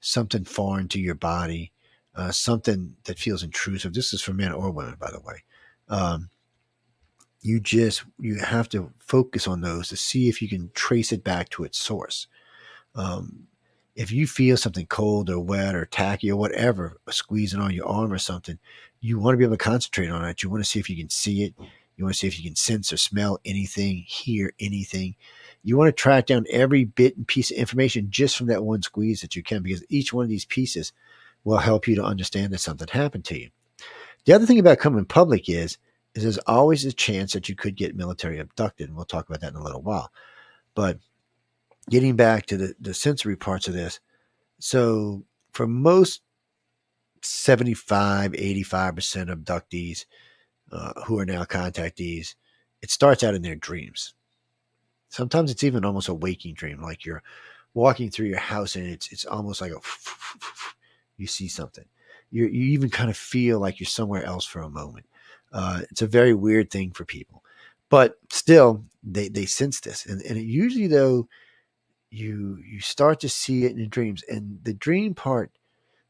something foreign to your body, uh, something that feels intrusive. This is for men or women, by the way. Um, you just, you have to focus on those to see if you can trace it back to its source. Um, if you feel something cold or wet or tacky or whatever, squeezing on your arm or something, you want to be able to concentrate on it. You want to see if you can see it. You want to see if you can sense or smell anything, hear anything. You want to track down every bit and piece of information just from that one squeeze that you can, because each one of these pieces will help you to understand that something happened to you. The other thing about coming public is, is there's always a chance that you could get military abducted, and we'll talk about that in a little while. But getting back to the, the sensory parts of this, so for most seventy-five, eighty-five percent of abductees uh, who are now contactees, it starts out in their dreams. Sometimes it's even almost a waking dream, like you're walking through your house and it's it's almost like a you see something. You you even kind of feel like you're somewhere else for a moment. Uh, it's a very weird thing for people, but still they they sense this, and and it usually though you you start to see it in your dreams, and the dream part,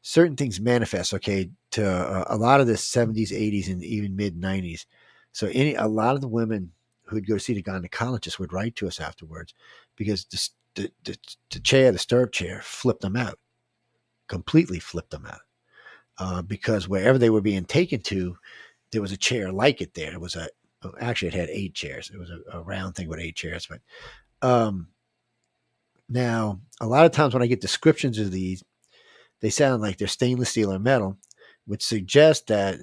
certain things manifest. Okay, to uh, a lot of the seventies, eighties, and even mid nineties. So any a lot of the women who'd go to see the gynecologist would write to us afterwards, because the, the, the, the chair, the stirrup chair, flipped them out, completely flipped them out. Uh, because wherever they were being taken to, there was a chair like it there. It was a, actually it had eight chairs. It was a, a round thing with eight chairs. But um, now a lot of times when I get descriptions of these, they sound like they're stainless steel or metal, which suggests that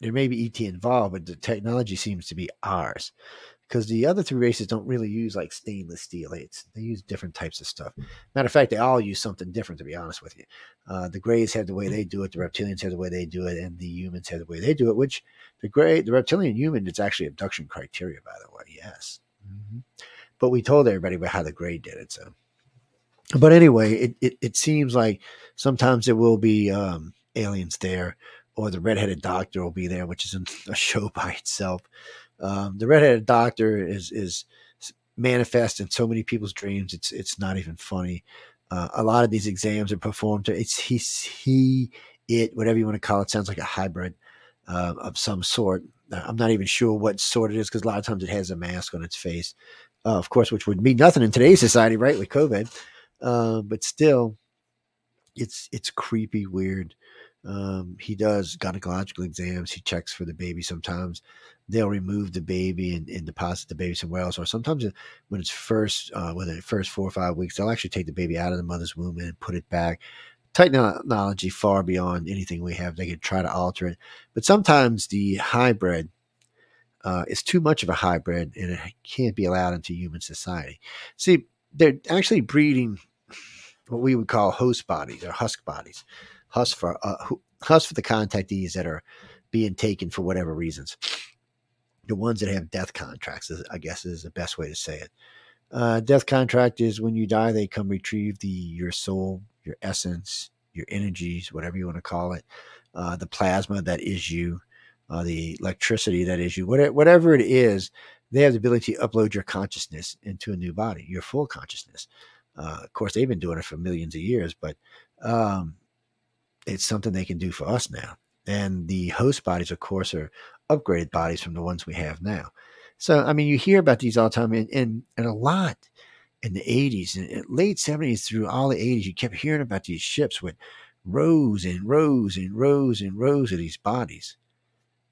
there may be E T involved, but the technology seems to be ours, because the other three races don't really use like stainless steel. It's, they use different types of stuff. Matter of fact, they all use something different, to be honest with you. Uh, the Greys have the way they do it. The reptilians have the way they do it. And the humans have the way they do it, which the Grey, the reptilian human, it's actually abduction criteria, by the way. Yes. Mm-hmm. But we told everybody about how the Grey did it. So, but anyway, it, it, it seems like sometimes there will be um, aliens there. Or the redheaded doctor will be there, which is a show by itself. Um, the redheaded doctor is is manifest in so many people's dreams. It's it's not even funny. Uh, a lot of these exams are performed. To, it's he, he, it, whatever you want to call it. Sounds like a hybrid uh, of some sort. I'm not even sure what sort it is, because a lot of times it has a mask on its face, uh, of course, which would mean nothing in today's society, right, with COVID. Uh, but still, it's it's creepy, weird. Um, he does gynecological exams. He checks for the baby. Sometimes they'll remove the baby and, and deposit the baby somewhere else. Or sometimes when it's first, uh, within the first four or five weeks, they'll actually take the baby out of the mother's womb and put it back. Technology far beyond anything we have. They could try to alter it, but sometimes the hybrid, uh, is too much of a hybrid and it can't be allowed into human society. See, they're actually breeding what we would call host bodies or husk bodies. Husk for, uh, husk for the contactees that are being taken for whatever reasons. The ones that have death contracts, I guess, is the best way to say it. Uh, death contract is when you die, they come retrieve the your soul, your essence, your energies, whatever you want to call it, uh, the plasma that is you, uh, the electricity that is you, whatever, whatever it is, they have the ability to upload your consciousness into a new body, your full consciousness. Uh, of course, they've been doing it for millions of years, but... Um, it's something they can do for us now. And the host bodies, of course, are upgraded bodies from the ones we have now. So, I mean, you hear about these all the time, and, and, and a lot in the eighties and late seventies through all the eighties, you kept hearing about these ships with rows and rows and rows and rows of these bodies.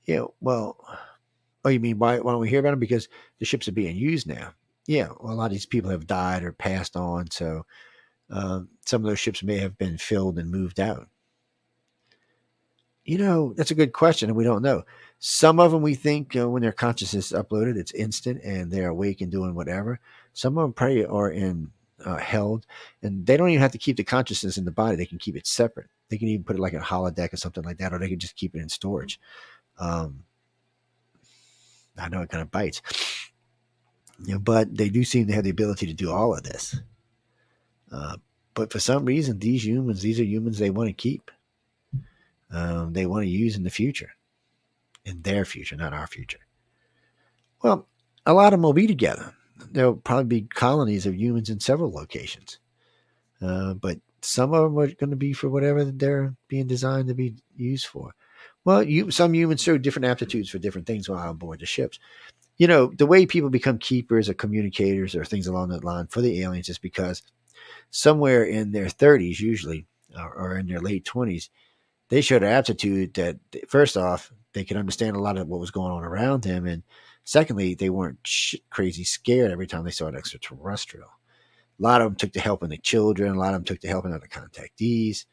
Yeah. Well, oh, you mean, why, why don't we hear about them? Because the ships are being used now. Yeah. Well, a lot of these people have died or passed on. So, uh, some of those ships may have been filled and moved out. You know, that's a good question, and we don't know. Some of them we think uh, when their consciousness is uploaded, it's instant and they're awake and doing whatever. Some of them probably are in uh, held, and they don't even have to keep the consciousness in the body. They can keep it separate. They can even put it like in a holodeck or something like that, or they can just keep it in storage. Um, I know it kind of bites, you know, but they do seem to have the ability to do all of this. Uh, but for some reason, these humans, these are humans they want to keep. Um, they want to use in the future, in their future, not our future. Well, a lot of them will be together. There'll probably be colonies of humans in several locations. Uh, but some of them are going to be for whatever they're being designed to be used for. Well, you, some humans show different aptitudes for different things while on board the ships. You know, the way people become keepers or communicators or things along that line for the aliens is because somewhere in their thirties, usually, or, or in their late twenties, they showed an aptitude that, first off, they could understand a lot of what was going on around them, and secondly, they weren't shit crazy scared every time they saw an extraterrestrial. A lot of them took to helping the children. A lot of them took to helping other contactees.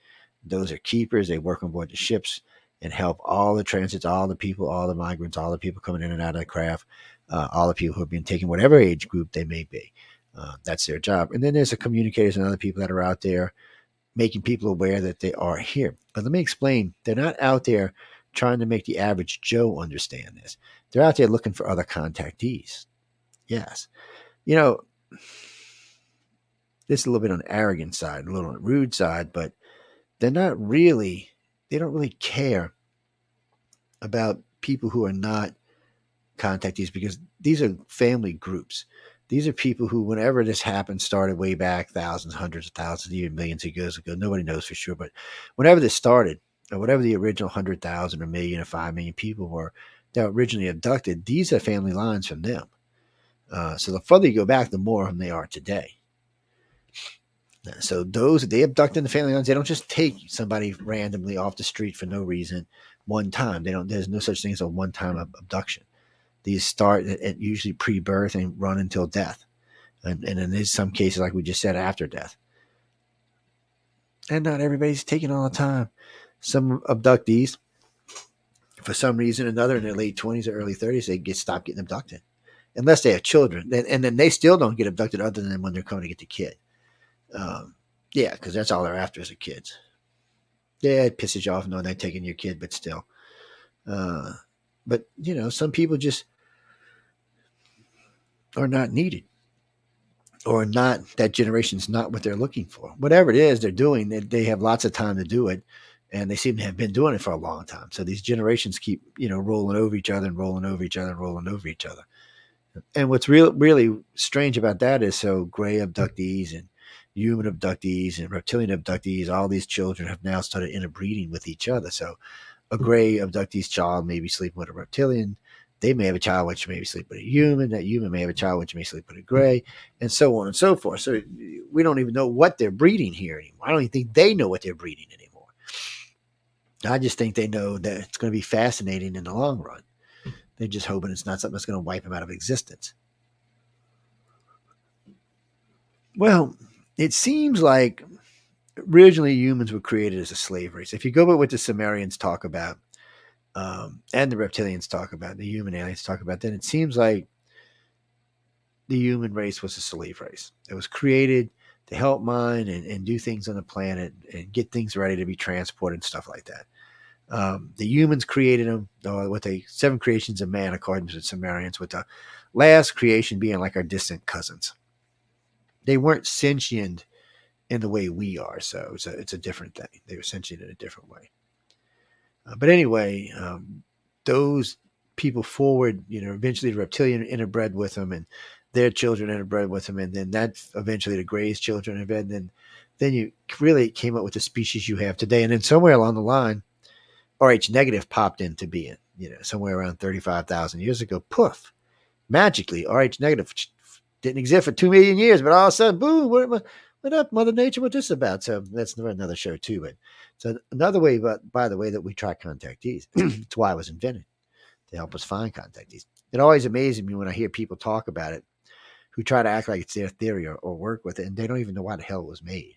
Those are keepers. They work on board the ships and help all the transits, all the people, all the migrants, all the people coming in and out of the craft, uh, all the people who have been taken, whatever age group they may be. Uh, that's their job. And then there's the communicators and other people that are out there making people aware that they are here. But let me explain. They're not out there trying to make the average Joe understand this. They're out there looking for other contactees. Yes. You know, this is a little bit on the arrogant side, a little on the rude side, but they're not really, they don't really care about people who are not contactees, because these are family groups. These are people who, whenever this happened, started way back thousands, hundreds of thousands, even millions of years ago. Nobody knows for sure, but whenever this started, or whatever the original one hundred thousand or million or five million people were that were originally abducted, these are family lines from them. Uh, so the further you go back, the more of them they are today. So those, they abduct in the family lines. They don't just take somebody randomly off the street for no reason one time. They don't. There's no such thing as a one-time abduction. These start at, at usually pre-birth and run until death. And, and in some cases, like we just said, after death. And not everybody's taken all the time. Some abductees, for some reason or another, in their late twenties or early thirties, they get stopped getting abducted. Unless they have children. And, and then they still don't get abducted other than when they're coming to get the kid. Um, yeah, because that's all they're after is the kids. Yeah, it pisses you off knowing they're taking your kid, but still. Uh, but, you know, some people just are not needed. Or not, that generation's not what they're looking for. Whatever it is they're doing, they, they have lots of time to do it. And they seem to have been doing it for a long time. So these generations keep, you know, rolling over each other and rolling over each other and rolling over each other. And what's real, really strange about that is so gray abductees and human abductees and reptilian abductees, all these children have now started interbreeding with each other. So a gray abductee's child may be sleeping with a reptilian. They may have a child which may be sleeping with a human. That human may have a child which may sleep with a gray, and so on and so forth. So we don't even know what they're breeding here anymore. I don't even think they know what they're breeding anymore. I just think they know that it's going to be fascinating in the long run. They're just hoping it's not something that's going to wipe them out of existence. Well, it seems like originally humans were created as a slave race. If you go by what the Sumerians talk about um, and the reptilians talk about, the human aliens talk about, then it seems like the human race was a slave race. It was created to help mine and, and do things on the planet and get things ready to be transported and stuff like that. Um, the humans created them, or what they, seven creations of man, according to the Sumerians, with the last creation being like our distant cousins. They weren't sentient in the way we are, so it's a, it's a different thing. They were sentient in a different way. Uh, but anyway, um, those people forward, you know, eventually the reptilian interbred with them, and their children interbred with them, and then that eventually the gray's children interbred, and then, then you really came up with the species you have today. And then somewhere along the line, Rh negative popped into being, you know, somewhere around thirty-five thousand years ago. Poof, magically, Rh negative didn't exist for two million years, but all of a sudden, boom, what, what up, Mother Nature? What's this about? So that's another show too. But so another way, but by the way, that we try contactees. It's why it was invented, to help us find contactees. It always amazes me when I hear people talk about it, who try to act like it's their theory or, or work with it, and they don't even know why the hell it was made,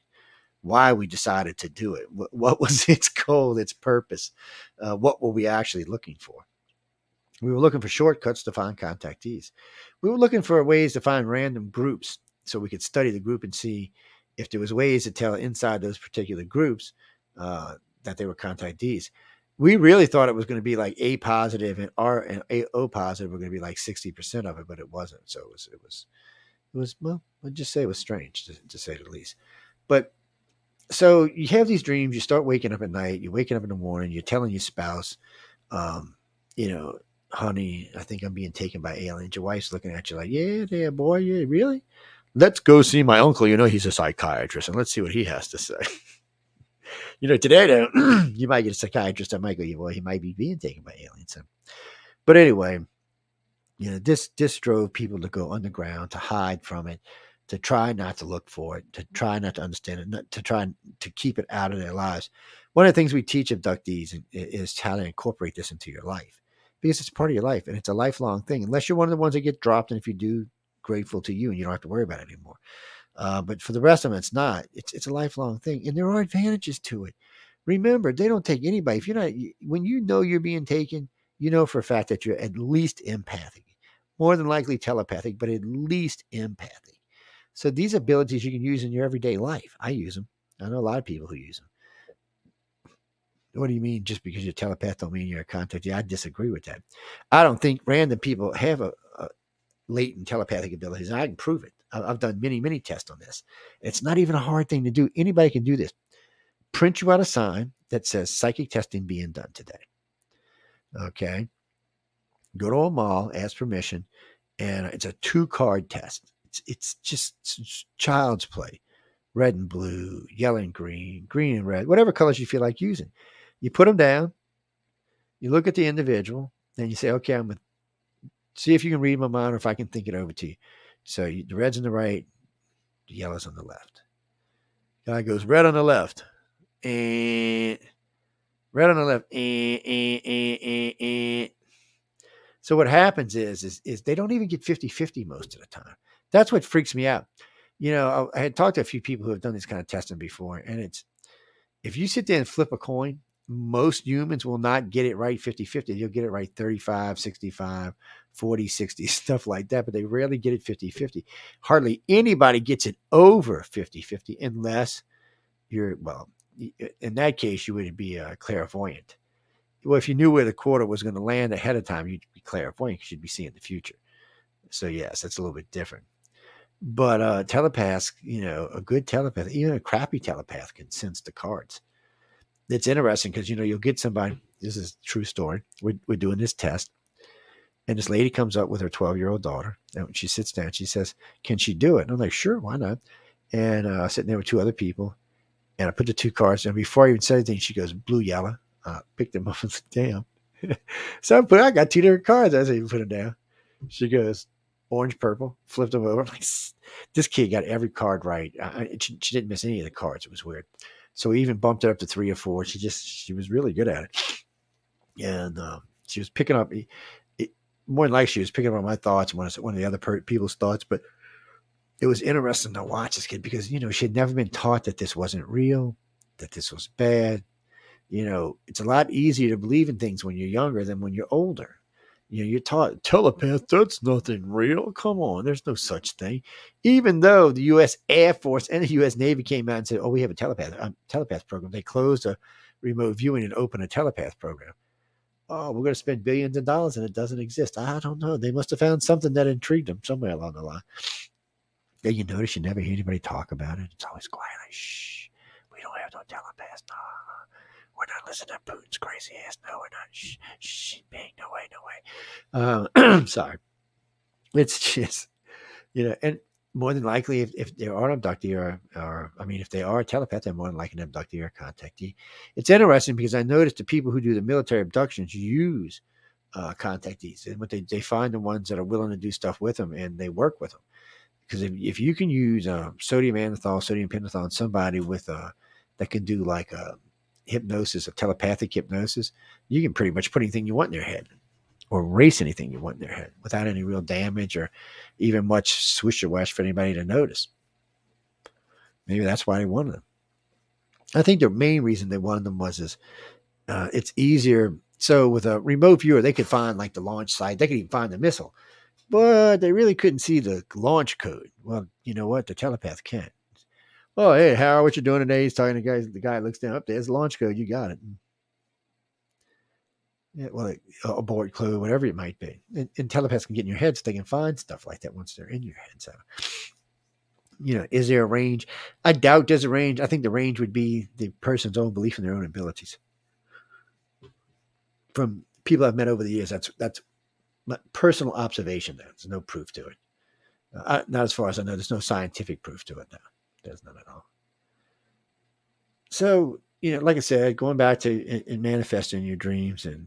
why we decided to do it, what, what was its goal, its purpose, uh, what were we actually looking for? We were looking for shortcuts to find contactees. We were looking for ways to find random groups, so we could study the group and see if there was ways to tell inside those particular groups uh, that they were contactees. We really thought it was going to be like A positive and R and A O positive were going to be like sixty percent of it, but it wasn't. So it was, it was, it was, well, I'd just say it was strange to, to say the least. But so you have these dreams, you start waking up at night, you're waking up in the morning, you're telling your spouse, um, you know, honey, I think I'm being taken by aliens. Your wife's looking at you like, yeah, yeah, boy, yeah, really? Let's go see my uncle. You know, he's a psychiatrist, and let's see what he has to say. You know, today, though, you might get a psychiatrist that might go, well, he might be being taken by aliens. So. But anyway, you know, this, this drove people to go underground, to hide from it, to try not to look for it, to try not to understand it, not, to try to keep it out of their lives. One of the things we teach abductees is how to incorporate this into your life, because it's part of your life, and it's a lifelong thing, unless you're one of the ones that get dropped, and if you do, grateful to you, and you don't have to worry about it anymore. Uh, but for the rest of them, it's not. It's it's a lifelong thing, and there are advantages to it. Remember, they don't take anybody. If you're not, when you know you're being taken, you know for a fact that you're at least empathic, more than likely telepathic, but at least empathic. So these abilities you can use in your everyday life. I use them. I know a lot of people who use them. What do you mean? Just because you're a telepath don't mean you're a contactee? I disagree with that. I don't think random people have a, a latent telepathic abilities. I can prove it. I've done many, many tests on this. It's not even a hard thing to do. Anybody can do this. Print you out a sign that says psychic testing being done today. Okay. Go to a mall, ask permission, and it's a two-card test. It's, it's just it's child's play. Red and blue, yellow and green, green and red, whatever colors you feel like using. You put them down. You look at the individual. Then you say, okay, I'm going to see if you can read my mind or if I can think it over to you. So you, the red's on the right, the yellow's on the left. Guy goes red on the left, and red on the left, and, and, and, and, and. So what happens is, is, is they don't even get fifty-fifty most of the time. That's what freaks me out. You know, I, I had talked to a few people who have done this kind of testing before, and it's, if you sit there and flip a coin, most humans will not get it right fifty-fifty. You'll get it right thirty-five, sixty-five, forty, sixty, stuff like that, but they rarely get it fifty-fifty. Hardly anybody gets it over fifty-fifty unless you're, well, in that case, you would be a clairvoyant. Well, if you knew where the quarter was going to land ahead of time, you'd be clairvoyant because you'd be seeing the future. So, yes, that's a little bit different. But uh, telepaths, you know, a good telepath, even a crappy telepath can sense the cards. It's interesting because, you know, you'll get somebody, this is a true story, we're, we're doing this test, and this lady comes up with her twelve-year-old daughter, and when she sits down, she says, can she do it? And I'm like, sure, why not? And uh, sitting there with two other people, and I put the two cards, and before I even said anything, she goes, blue, yellow. I picked them up and said, damn. So I, put, I got two different cards. I said, you put them down. She goes, orange, purple, flipped them over. I'm like, this kid got every card right. I, she, she didn't miss any of the cards. It was weird. So we even bumped it up to three or four. She just, she was really good at it. And uh, she was picking up, it, it, more than likely she was picking up on my thoughts, one of, one of the other per, people's thoughts. But it was interesting to watch this kid because, you know, she had never been taught that this wasn't real, that this was bad. You know, it's a lot easier to believe in things when you're younger than when you're older. You know, you're taught, telepath, that's nothing real. Come on, there's no such thing. Even though the U S Air Force and the U S Navy came out and said, oh, we have a telepath, um, telepath program. They closed a remote viewing and opened a telepath program. Oh, we're going to spend billions of dollars and it doesn't exist. I don't know. They must have found something that intrigued them somewhere along the line. Then you notice you never hear anybody talk about it. It's always quiet. Like, shh, we don't have no telepath. Nah. We're not listening to Putin's crazy ass. No, we're not. Shh, shh, bang, no way, no way. I'm uh, sorry. It's just, you know, and more than likely, if, if they are an abductee or, or, I mean, if they are a telepath, they're more than likely an abductee or a contactee. It's interesting because I noticed the people who do the military abductions use uh, contactees. And what they, they find the ones that are willing to do stuff with them and they work with them. Because if, if you can use um, sodium anethol, sodium pentothal, on somebody with a, that can do like a, hypnosis, of telepathic hypnosis, you can pretty much put anything you want in their head or erase anything you want in their head without any real damage or even much swish or wash for anybody to notice. Maybe that's why they wanted them. I think the main reason they wanted them was is uh, it's easier. So with a remote viewer, they could find like the launch site. They could even find the missile. but they really couldn't see the launch code. Well, you know what? The telepath can't. Oh, hey, Howard, what you doing today? He's talking to guys. The guy looks down up there. It's the launch code. You got it. Yeah, well, abort clue, whatever it might be. And, and telepaths can get in your head so they can find stuff like that once they're in your head. So, you know, is there a range? I doubt there's a range. I think the range would be the person's own belief in their own abilities. From people I've met over the years, that's that's my personal observation. There, there's no proof to it. Uh, I, not as far as I know. There's no scientific proof to it. No, there's none at all. So, you know, like I said, going back to in, in manifesting your dreams and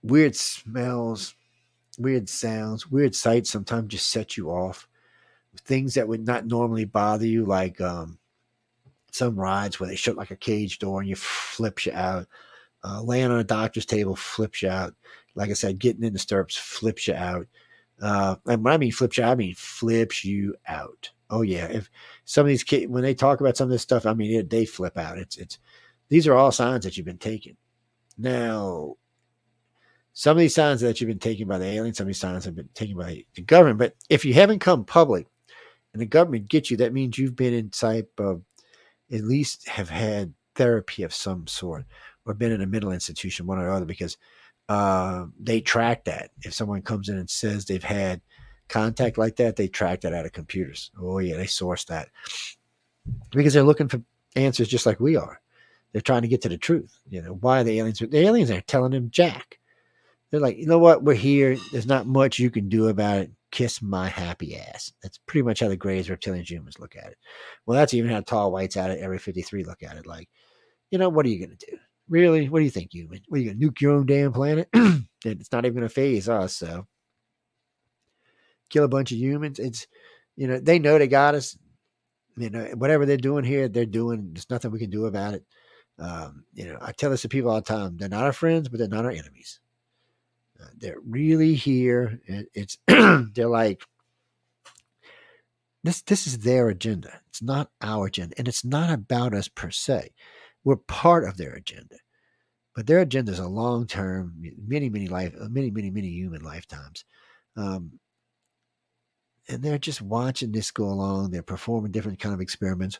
weird smells, weird sounds, weird sights sometimes just set you off. Things that would not normally bother you, like um, some rides where they shut like a cage door and you flips you out. Uh, laying on a doctor's table flips you out. Like I said, getting in the stirrups flips you out. Uh, and when I mean flips you out, I mean flips you out. Oh, yeah. If some of these kids, when they talk about some of this stuff, I mean, it, they flip out. It's it's. These are all signs that you've been taking. Now, some of these signs that you've been taken by the aliens, some of these signs have been taken by the government. But if you haven't come public and the government gets you, that means you've been in type of, at least have had therapy of some sort, or been in a mental institution, one or the other, because uh, they track that. If someone comes in and says they've had contact like that, they track that out of computers. Oh, yeah, they source that. Because they're looking for answers just like we are. They're trying to get to the truth. You know, why are the aliens? The aliens aren't telling them jack. They're like, you know what? We're here. There's not much you can do about it. Kiss my happy ass. That's pretty much how the greys, reptilians, humans look at it. Well, that's even how tall whites at it, every fifty-three look at it. Like, you know, what are you going to do? Really? What do you think, human? What, are you going to nuke your own damn planet? It's not even going to phase us, so. Kill a bunch of humans. It's, you know, they know they got us. You know, whatever they're doing here, they're doing. There's nothing we can do about it. Um, you know, I tell this to people all the time. They're not our friends, but they're not our enemies. Uh, they're really here. It, it's, they're like, this, this is their agenda. It's not our agenda. And it's not about us per se. We're part of their agenda, but their agenda is a long-term, many, many life, many, many, many human lifetimes. Um, and they're just watching this go along. They're performing different kind of experiments.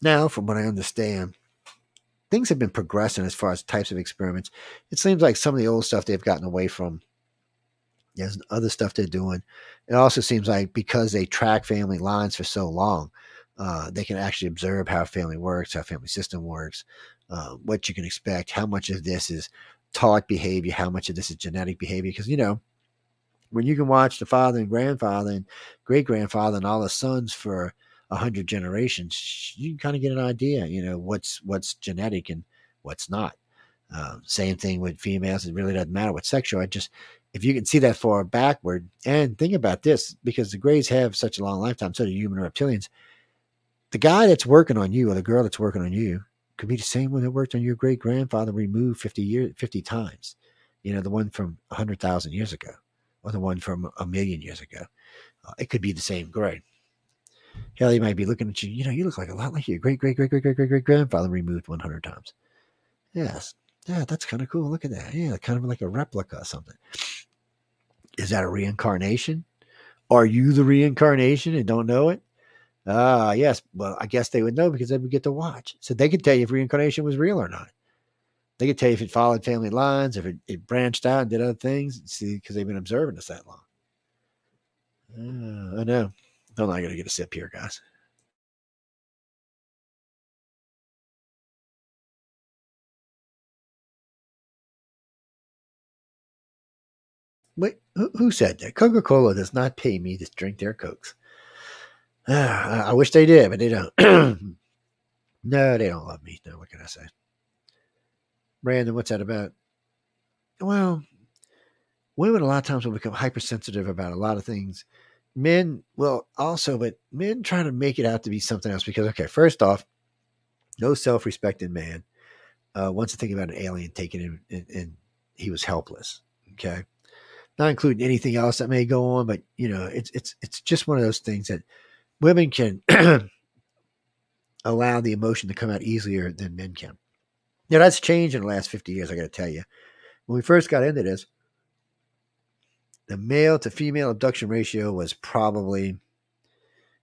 Now, from what I understand, things have been progressing as far as types of experiments. It seems like some of the old stuff they've gotten away from. There's other stuff they're doing. It also seems like because they track family lines for so long, Uh, they can actually observe how family works, how family system works, uh, what you can expect, how much of this is taught behavior, how much of this is genetic behavior. Because, you know, when you can watch the father and grandfather and great-grandfather and all the sons for one hundred generations, you can kind of get an idea, you know, what's what's genetic and what's not. Uh, same thing with females. It really doesn't matter what sex you are. Just if you can see that far backward, and think about this, because the greys have such a long lifetime, so do human reptilians. The guy that's working on you or the girl that's working on you could be the same one that worked on your great-grandfather removed fifty years, fifty times. You know, the one from one hundred thousand years ago or the one from a million years ago. Uh, it could be the same grade. Hell, he might be looking at you. You know, you look like a lot like your great-great-great-great-great-great-great-grandfather removed one hundred times. Yes. Yeah, that's kind of cool. Look at that. Yeah, kind of like a replica or something. Is that a reincarnation? Are you the reincarnation and don't know it? Ah, uh, yes. Well, I guess they would know because they would get to watch. So they could tell you if reincarnation was real or not. They could tell you if it followed family lines, if it, it branched out and did other things. See, because they've been observing us that long. Uh, I know. I'm not going to get a sip here, guys. Wait, who, who said that? Coca-Cola does not pay me to drink their Cokes. Uh, I wish they did, but they don't. No, they don't love me. No, what can I say? Brandon, what's that about? Well, women a lot of times will become hypersensitive about a lot of things. Men, well, also, but men try to make it out to be something else because, okay, first off, no self-respecting man uh, wants to think about an alien taking him, and, and he was helpless, okay? Not including anything else that may go on, but, you know, it's it's it's just one of those things that women can allow the emotion to come out easier than men can. Now, that's changed in the last fifty years, I got to tell you. When we first got into this, the male to female abduction ratio was probably,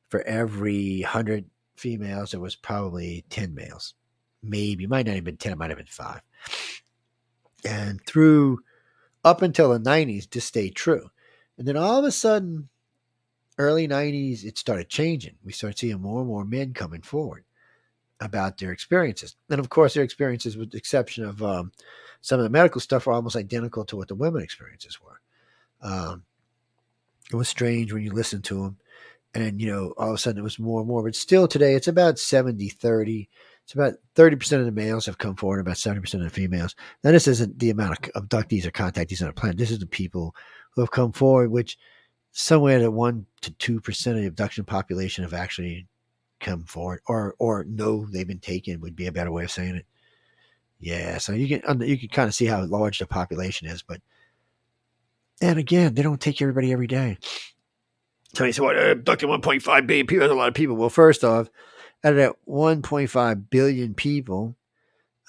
for every one hundred females, there was probably ten males. Maybe, might not have been ten, it might have been five. And through, up until the nineties, this stayed true. And then all of a sudden, early nineties, it started changing. We started seeing more and more men coming forward about their experiences. And of course, their experiences, with the exception of um, some of the medical stuff, were almost identical to what the women experiences were. Um, it was strange when you listened to them. And, you know, all of a sudden it was more and more. But still today, it's about seventy thirty. It's about thirty percent of the males have come forward, about seventy percent of the females. Now, this isn't the amount of abductees or contactees on the planet. This is the people who have come forward, which somewhere to one percent to two percent of the abduction population have actually come forward, or or know they've been taken would be a better way of saying it. Yeah, so you can you can kind of see how large the population is. But, and again, they don't take everybody every day. So you say, what, abducted one point five billion people? That's a lot of people. Well, first off, out of that one point five billion people,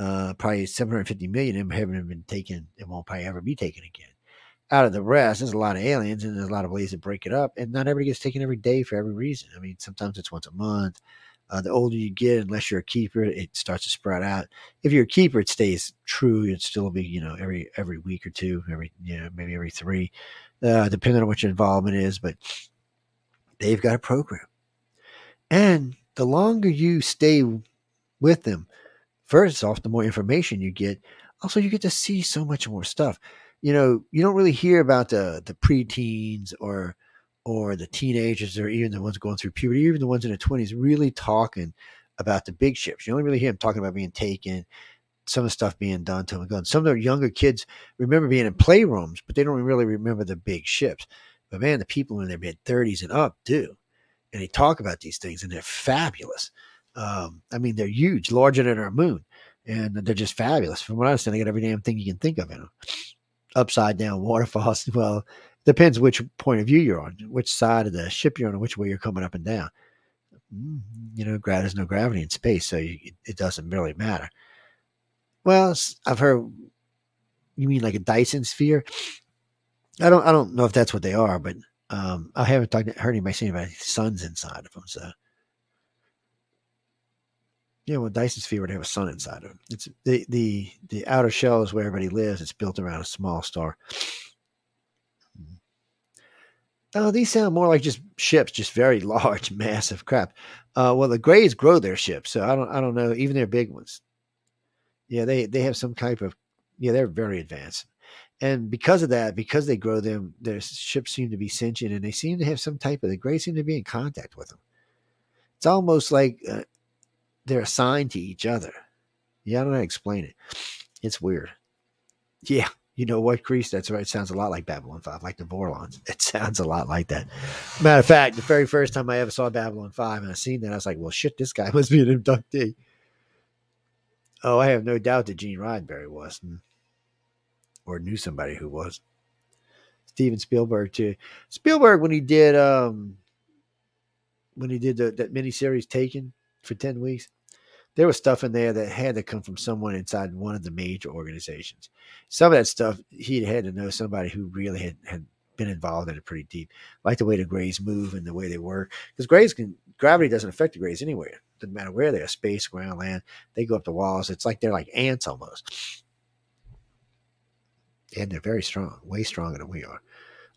uh, probably seven hundred fifty million of them haven't been taken and won't probably ever be taken again. Out of the rest, there's a lot of aliens, and there's a lot of ways to break it up. And not everybody gets taken every day for every reason. I mean, sometimes it's once a month. Uh, the older you get, unless you're a keeper, it starts to spread out. If you're a keeper, it stays true. It'd still be, you know, every every week or two, every you know, maybe every three, uh, depending on what your involvement is. But they've got a program. And the longer you stay with them, first off, the more information you get. Also, you get to see so much more stuff. You know, you don't really hear about the the preteens or or the teenagers, or even the ones going through puberty, even the ones in their twenties, really talking about the big ships. You only really hear them talking about being taken, some of the stuff being done to them. Some of the younger kids remember being in playrooms, but they don't really remember the big ships. But man, the people in their mid thirties and up do, and they talk about these things, and they're fabulous. Um, I mean, they're huge, larger than our moon, and they're just fabulous. From what I understand, they got every damn thing you can think of in them. Upside down waterfalls. Well, depends which point of view you're on, which side of the ship you're on, and which way you're coming up and down. You know, there's no gravity in space, so you, it doesn't really matter. Well, I've heard you mean like a Dyson sphere. I don't, I don't know if that's what they are, but um, I haven't talked, heard anybody saying about suns inside of them. So, yeah, well, Dyson sphere would have a sun inside of them. It's the the the outer shell is where everybody lives. It's built around a small star. Oh, these sound more like just ships, just very large, massive crap. Uh, well, the Greys grow their ships, so I don't, I don't know. Even their big ones, yeah, they they have some type of, yeah, they're very advanced, and because of that, because they grow them, their ships seem to be sentient, and they seem to have some type of. The Greys seem to be in contact with them. It's almost like. Uh, They're assigned to each other. Yeah, I don't know how to explain it. It's weird. Yeah, you know what, Chris? That's right. It sounds a lot like Babylon Five, like the Vorlons. It sounds a lot like that. Matter of fact, the very first time I ever saw Babylon Five and I seen that, I was like, well, shit, this guy must be an abductee. Oh, I have no doubt that Gene Roddenberry was. Or knew somebody who was. Steven Spielberg, too. Spielberg, when he did, um, when he did the, that miniseries Taken for ten weeks, there was stuff in there that had to come from someone inside one of the major organizations. Some of that stuff, he'd had to know somebody who really had, had been involved in it pretty deep. Like the way the Greys move and the way they work. Because Greys can, gravity doesn't affect the Greys anywhere. Doesn't matter where they are, space, ground, land. They go up the walls. It's like they're like ants almost. And they're very strong, way stronger than we are.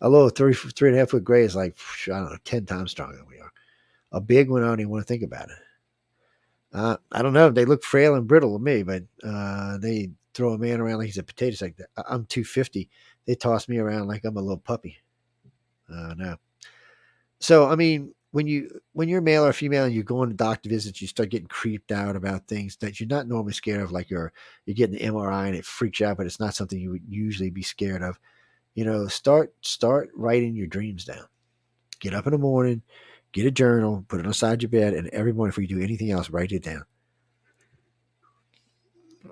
A little three, three and a half foot Grey is like, I don't know, ten times stronger than we are. A big one, I don't even want to think about it. Uh, I don't know. They look frail and brittle to me, but uh, they throw a man around like he's a potato sack. Like I'm two fifty. They toss me around like I'm a little puppy. Uh, no. So, I mean, when, you, when you're male or female and you're going to doctor visits, you start getting creeped out about things that you're not normally scared of. Like you're, you're getting an M R I and it freaks you out, but it's not something you would usually be scared of. You know, start, start writing your dreams down. Get up in the morning. Get a journal, put it inside your bed, and every morning before you do anything else, write it down.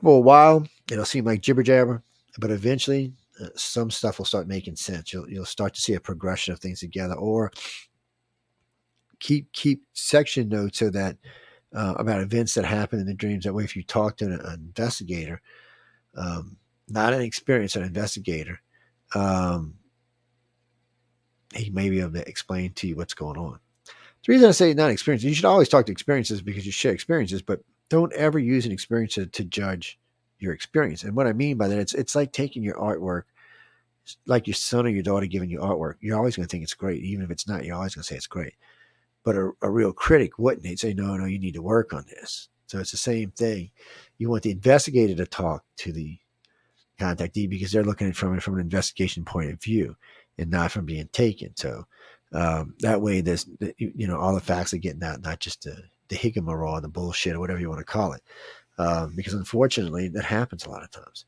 For a while, it'll seem like jibber jabber, but eventually, uh, some stuff will start making sense. You'll you'll start to see a progression of things together, or keep keep section notes so that uh, about events that happen in the dreams. That way, if you talk to an, an investigator, um, not an experienced an investigator, um, he may be able to explain to you what's going on. The reason I say not experience, you should always talk to experiences because you share experiences, but don't ever use an experience to, to judge your experience. And what I mean by that, it's it's like taking your artwork, like your son or your daughter giving you artwork. You're always going to think it's great. Even if it's not, you're always going to say it's great. But a, a real critic wouldn't. They'd say, no, no, you need to work on this. So it's the same thing. You want the investigator to talk to the contactee because they're looking at it from, from an investigation point of view and not from being taken. So um, that way, this, you know, all the facts are getting out, not just the, the higgamarole, the bullshit, or whatever you want to call it. Um, because unfortunately, that happens a lot of times.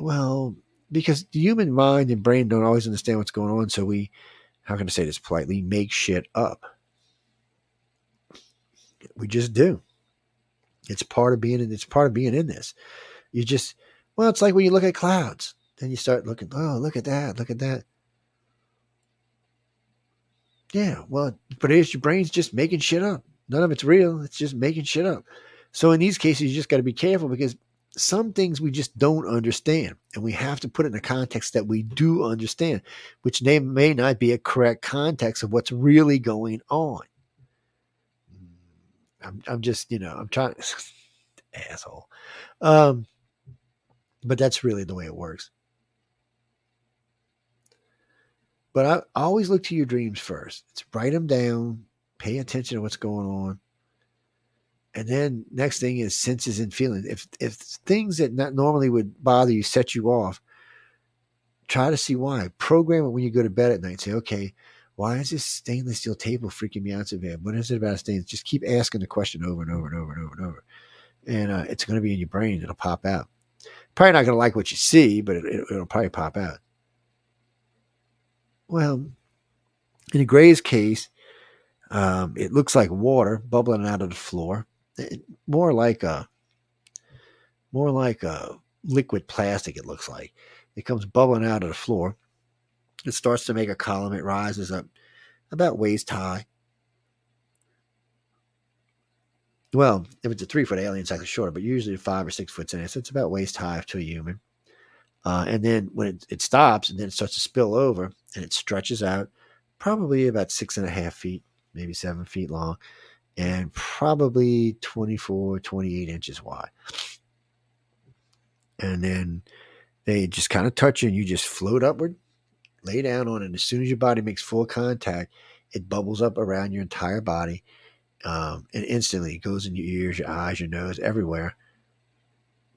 Well, because the human mind and brain don't always understand what's going on. So we, how can I say this politely, make shit up. We just do. It's part of being in, it's part of being in this. You just, well, it's like when you look at clouds, then you start looking, oh, look at that, look at that. Yeah, well, but it's your brain's just making shit up. None of it's real. It's just making shit up. So in these cases, you just got to be careful because some things we just don't understand, and we have to put it in a context that we do understand, which may, may not be a correct context of what's really going on. I'm, I'm just, you know, I'm trying asshole. Um, but that's really the way it works. But I always look to your dreams first. It's write them down, pay attention to what's going on. And then next thing is senses and feelings. If if things that not normally would bother you set you off, try to see why. Program it when you go to bed at night. Say, okay, why is this stainless steel table freaking me out so bad? What is it about stainless? Just keep asking the question over and over and over and over and over. And uh, it's going to be in your brain. It'll pop out. Probably not going to like what you see, but it, it, it'll probably pop out. Well, in the Gray's case, um, it looks like water bubbling out of the floor. It, more like a more like a liquid plastic, it looks like. It comes bubbling out of the floor. It starts to make a column. It rises up about waist high. Well, if it's a three-foot alien, it's actually shorter, but usually five or six foot in it. So it's about waist high to a human. Uh, and then when it, it stops, and then it starts to spill over, and it stretches out probably about six and a half feet, maybe seven feet long, and probably twenty-four, twenty-eight inches wide. And then they just kind of touch you, and you just float upward, lay down on it. And as soon as your body makes full contact, it bubbles up around your entire body. Um, and instantly it goes in your ears, your eyes, your nose, everywhere.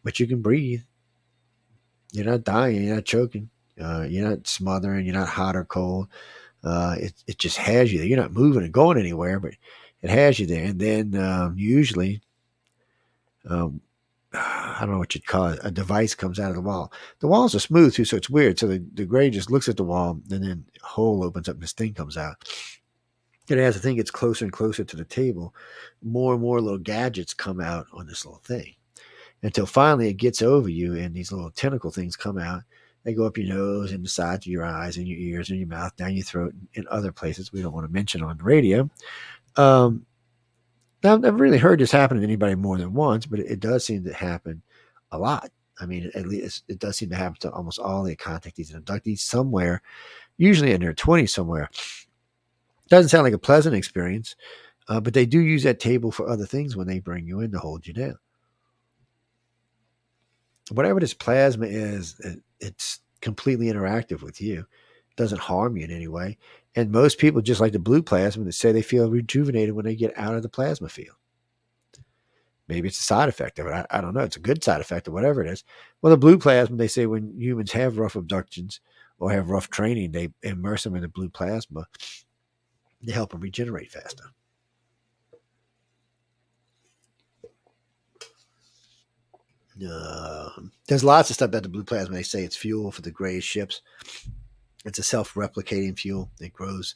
But you can breathe. You're not dying. You're not choking. Uh, you're not smothering. You're not hot or cold. Uh, it, it just has you there. You're not moving and going anywhere, but it has you there. And then um, usually, um, I don't know what you'd call it, a device comes out of the wall. The walls are smooth too, so it's weird. So the, the Gray just looks at the wall, and then a hole opens up and this thing comes out. And as the thing gets closer and closer to the table, more and more little gadgets come out on this little thing until finally it gets over you, and these little tentacle things come out. They go up your nose and the sides of your eyes and your ears and your mouth, down your throat, and, and other places we don't want to mention on the radio. Um, now, I've never really heard this happen to anybody more than once, but it, it does seem to happen a lot. I mean, at least it does seem to happen to almost all the contactees and abductees somewhere, usually in their twenties somewhere. Doesn't sound like a pleasant experience, uh, but they do use that table for other things when they bring you in to hold you down. Whatever this plasma is, it, it's completely interactive with you. It doesn't harm you in any way. And most people, just like the blue plasma, that say they feel rejuvenated when they get out of the plasma field. Maybe it's a side effect of it. I, I don't know. It's a good side effect or whatever it is. Well, the blue plasma, they say when humans have rough abductions or have rough training, they immerse them in the blue plasma to help them regenerate faster. Uh, there's lots of stuff about the blue plasma. They say it's fuel for the Gray ships. It's a self-replicating fuel. It grows.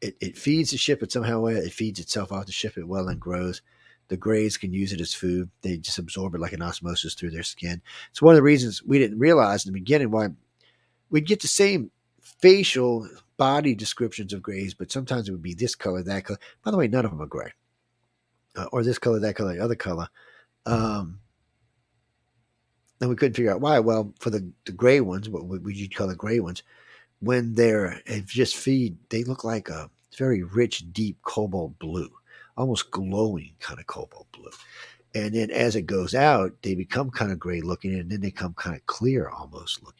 It, it feeds the ship. It somehow it feeds itself off the ship. It well and grows. The Grays can use it as food. They just absorb it like an osmosis through their skin. It's one of the reasons we didn't realize in the beginning why we'd get the same facial body descriptions of Grays, but sometimes it would be this color, that color. By the way, none of them are gray, uh, or this color, that color, the other color. Um, and we couldn't figure out why. Well, for the, the gray ones, what would you call the gray ones? when they're just feed, they look like a very rich, deep cobalt blue, almost glowing kind of cobalt blue. And then as it goes out, they become kind of gray looking, and then they become kind of clear almost looking.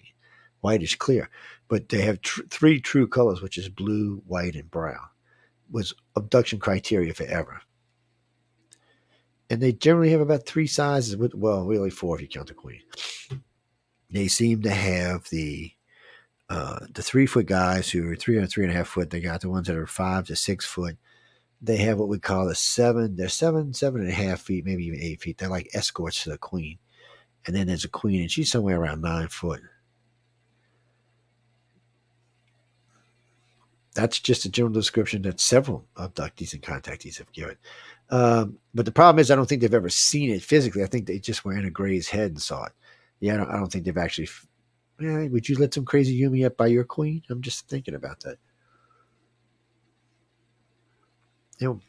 Whitish clear. But they have tr- three true colors, which is blue, white, and brown. Was abduction criteria forever. And they generally have about three sizes. With, well, really four if you count the queen. They seem to have the uh, the three-foot guys who are three and three and a half foot. They got the ones that are five to six foot. They have what we call a seven. They're seven, seven and a half feet, maybe even eight feet. They're like escorts to the queen. And then there's a queen, and she's somewhere around nine foot. That's just a general description that several abductees and contactees have given. Um, but the problem is I don't think they've ever seen it physically. I think they just were in a gray's head and saw it. Yeah, I don't, I don't think they've actually eh, – would you let some crazy Yumi up by your queen? I'm just thinking about that. You know,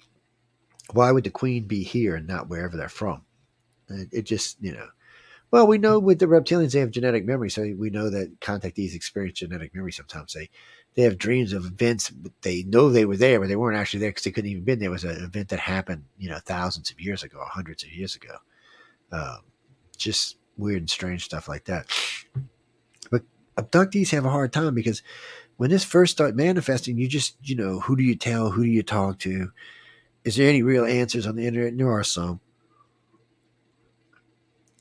why would the queen be here and not wherever they're from? It, it just, you know. Well, we know with the reptilians they have genetic memory, so we know that contactees experience genetic memory sometimes. They They have dreams of events. But they know they were there, but they weren't actually there because they couldn't even been there. It was an event that happened, you know, thousands of years ago, hundreds of years ago. Um, just weird and strange stuff like that. But abductees have a hard time because when this first started manifesting, you just, you know, who do you tell? Who do you talk to? Is there any real answers on the internet? There are some.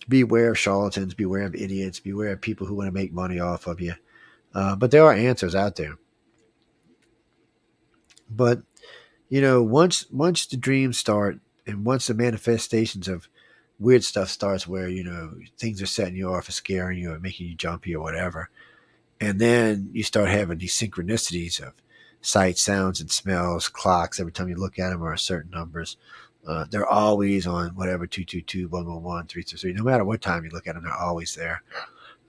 Beware of charlatans. Beware of idiots. Beware of people who want to make money off of you. Uh, but there are answers out there. But, you know, once once the dreams start and once the manifestations of weird stuff starts where, you know, things are setting you off or scaring you or making you jumpy or whatever, and then you start having these synchronicities of sights, sounds, and smells, clocks. Every time you look at them are certain numbers. Uh, they're always on whatever, two two two, one one one, three three three. No matter what time you look at them, they're always there.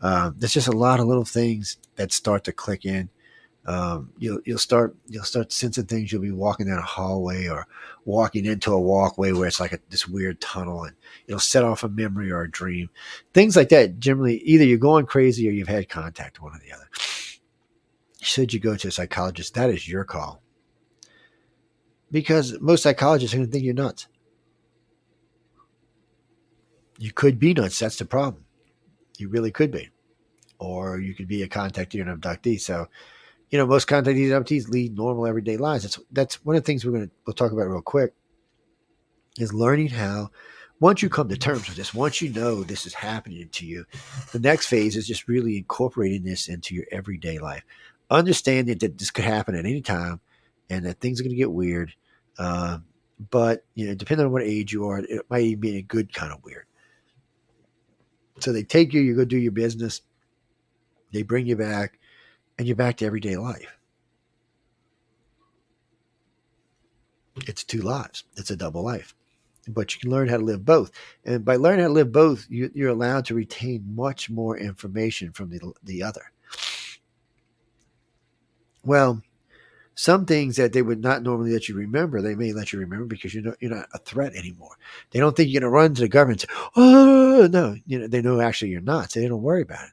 Um, there's just a lot of little things that start to click in. Um, you'll you'll start you'll start sensing things. You'll be walking down a hallway or walking into a walkway where it's like a, this weird tunnel, and it'll set off a memory or a dream. Things like that. Generally, either you're going crazy or you've had contact, one or the other. Should you go to a psychologist? That is your call, because most psychologists are going to think you're nuts. You could be nuts. That's the problem. You really could be. Or you could be a contactee or an abductee. So, you know, most contactees and abductees lead normal everyday lives. That's that's one of the things we're going to we'll talk about real quick is learning how, once you come to terms with this, once you know this is happening to you, the next phase is just really incorporating this into your everyday life. Understanding that this could happen at any time and that things are going to get weird. Uh, but, you know, depending on what age you are, it might even be a good kind of weird. So they take you, you go do your business, they bring you back, and you're back to everyday life. It's two lives. It's a double life. But you can learn how to live both. And by learning how to live both, you, you're allowed to retain much more information from the, the other. Well, some things that they would not normally let you remember, they may let you remember because you're not, you're not a threat anymore. They don't think you're going to run to the government and say, oh, no. You know, they know actually you're not, so they don't worry about it.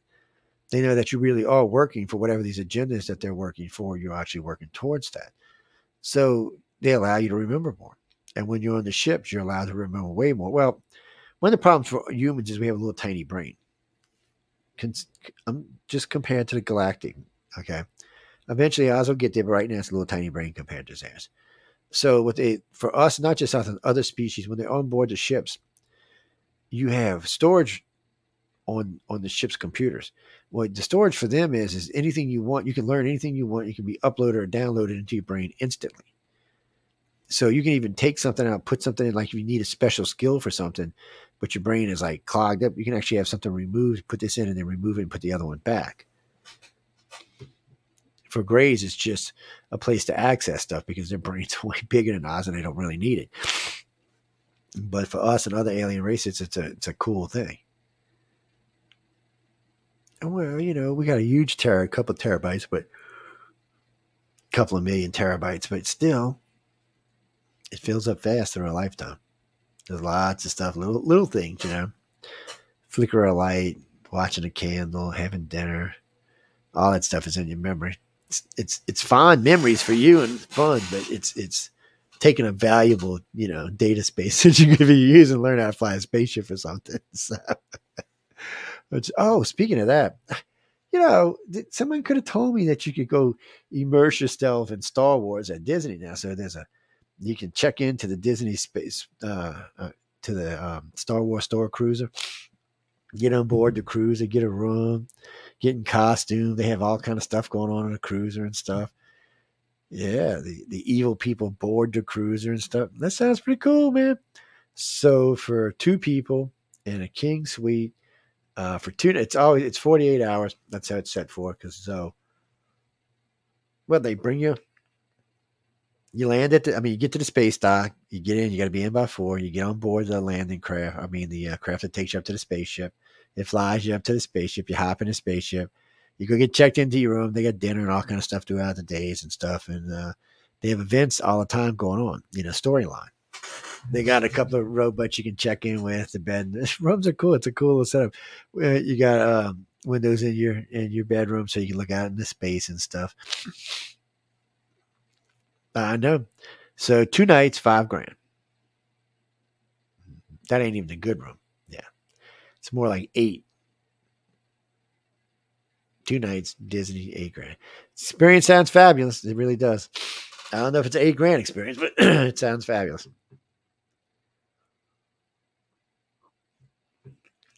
They know that you really are working for whatever these agendas that they're working for, you're actually working towards that. So they allow you to remember more. And when you're on the ships, you're allowed to remember way more. Well, one of the problems for humans is we have a little tiny brain. I'm just compared to the galactic, okay? Eventually, ours will get there, but right now it's a little tiny brain compared to theirs. So what they, for us, not just us and other species, when they're on board the ships, you have storage on on the ship's computers. What the storage for them is, is anything you want. You can learn anything you want. You can be uploaded or downloaded into your brain instantly. So you can even take something out, put something in, like if you need a special skill for something, but your brain is like clogged up, you can actually have something removed, put this in, and then remove it and put the other one back. For grays, it's just a place to access stuff because their brains are way bigger than ours and they don't really need it. But for us and other alien races, it's a it's a cool thing. And well, you know, we got a huge terror, a couple of terabytes, but a couple of million terabytes, but still, it fills up fast in our lifetime. There's lots of stuff, little little things, you know, flicker a light, watching a candle, having dinner, all that stuff is in your memory. it's, it's, it's fond memories for you and fun, but it's, it's taking a valuable, you know, data space that you could be using, learn how to fly a spaceship or something. So, which, oh, speaking of that, you know, someone could have told me that you could go immerse yourself in Star Wars at Disney now. So there's a, you can check into the Disney space, uh, uh to the um, Star Wars Star Cruiser, get on board the cruiser, get a room, get in costume. They have all kind of stuff going on on the cruiser and stuff. Yeah, the, the evil people board the cruiser and stuff. That sounds pretty cool, man. So for two people in a king suite, uh, for two, it's always it's forty-eight hours. That's how it's set for. Because so, well, they bring you. You land at the, I mean, you get to the space dock, you get in, you got to be in by four, you get on board the landing craft, I mean, the uh, craft that takes you up to the spaceship. It flies you up to the spaceship, you hop in the spaceship, you go get checked into your room, they got dinner and all kind of stuff throughout the days and stuff, and uh, they have events all the time going on, you know, storyline. They got a couple of robots you can check in with, the bed. Rooms are cool, it's a cool little setup. Uh, you got um, windows in your in your bedroom so you can look out into space and stuff. I uh, know. So two nights, five grand. That ain't even a good room. Yeah. It's more like eight. Two nights, Disney, eight grand. Experience sounds fabulous. It really does. I don't know if it's an eight grand experience, but it sounds fabulous.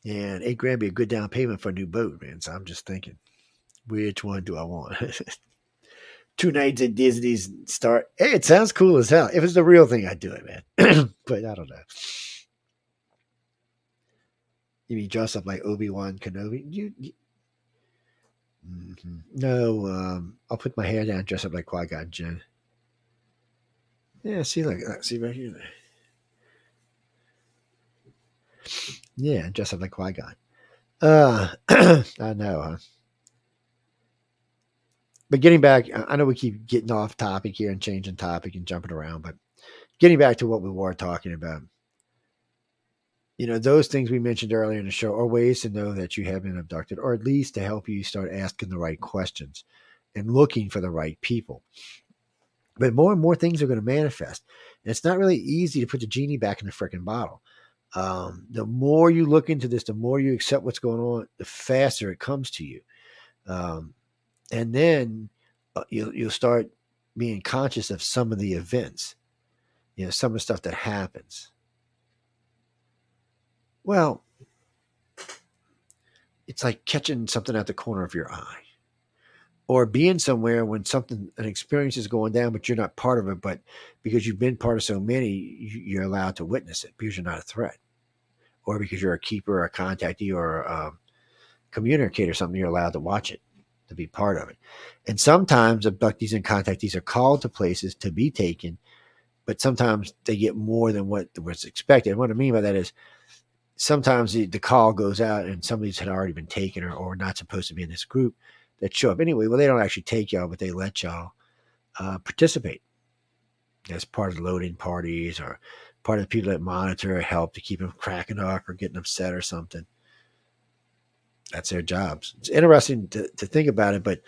And eight grand would be a good down payment for a new boat, man. So I'm just thinking, which one do I want? Two nights at Disney's start. Hey, it sounds cool as hell. If it's the real thing, I'd do it, man. But I don't know. You mean dress up like Obi-Wan Kenobi? You, you... Mm-hmm. No, um, I'll put my hair down and dress up like Qui-Gon Jinn. Yeah, see, look, see right here. Yeah, dress up like Qui-Gon. Uh, I know, huh? But getting back, I know we keep getting off topic here and changing topic and jumping around, but getting back to what we were talking about, you know, those things we mentioned earlier in the show are ways to know that you have been abducted, or at least to help you start asking the right questions and looking for the right people. But more and more things are going to manifest. And it's not really easy to put the genie back in the freaking bottle. Um, the more you look into this, the more you accept what's going on, the faster it comes to you. Um, And then uh, you'll, you'll start being conscious of some of the events, you know, some of the stuff that happens. Well, it's like catching something out the corner of your eye, or being somewhere when something, an experience is going down, but you're not part of it. But because you've been part of so many, you're allowed to witness it because you're not a threat, or because you're a keeper or a contactee or a um, communicator or something, you're allowed to watch it, to be part of it. And sometimes abductees and contactees are called to places to be taken, but sometimes they get more than what was expected. And what I mean by that is sometimes the, the call goes out and somebody's had already been taken or, or not supposed to be in this group that show up anyway. Well, they don't actually take y'all, but they let y'all uh, participate as part of the loading parties or part of the people that monitor or help to keep them cracking up or getting upset or something. That's their jobs. It's interesting to, to think about it, but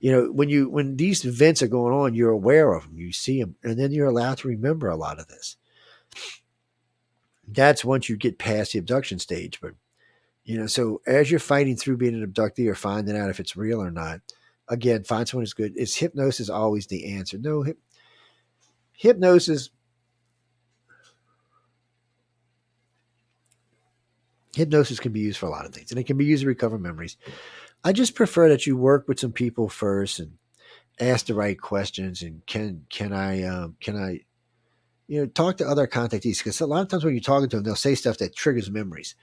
you know, when you when these events are going on, you're aware of them, you see them, and then you're allowed to remember a lot of this. That's once you get past the abduction stage. But you know, so as you're fighting through being an abductee or finding out if it's real or not, again, find someone who's good. Is hypnosis always the answer? No, hip, hypnosis. Hypnosis can be used for a lot of things, and it can be used to recover memories. I just prefer that you work with some people first and ask the right questions. And can can I um, can I you know talk to other contactees, because a lot of times when you're talking to them, they'll say stuff that triggers memories.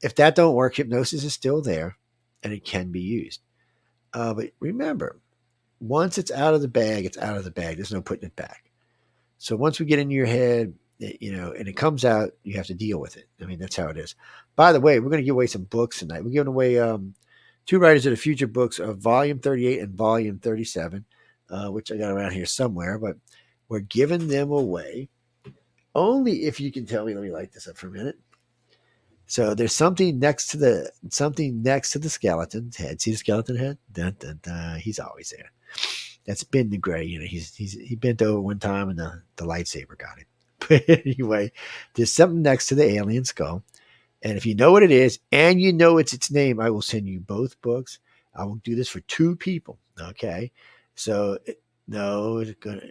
If that don't work, hypnosis is still there, and it can be used. Uh, but remember, once it's out of the bag, it's out of the bag. There's no putting it back. So once we get into your head, you know, and it comes out, you have to deal with it. I mean, that's how it is. By the way, we're going to give away some books tonight. We're giving away um, two Writers of the Future books of Volume thirty-eight and Volume thirty-seven, uh, which I got around here somewhere, but we're giving them away only if you can tell me. Let me light this up for a minute. So there's something next to the something next to the skeleton's head. See the skeleton head? Dun, dun, dun. He's always there. that's been the gray. You know, he's he's he bent over one time and the, the lightsaber got it. But anyway, there's something next to the alien skull. And if you know what it is and you know it's its name, I will send you both books. I will do this for two people. Okay. So, it, no, it's going to,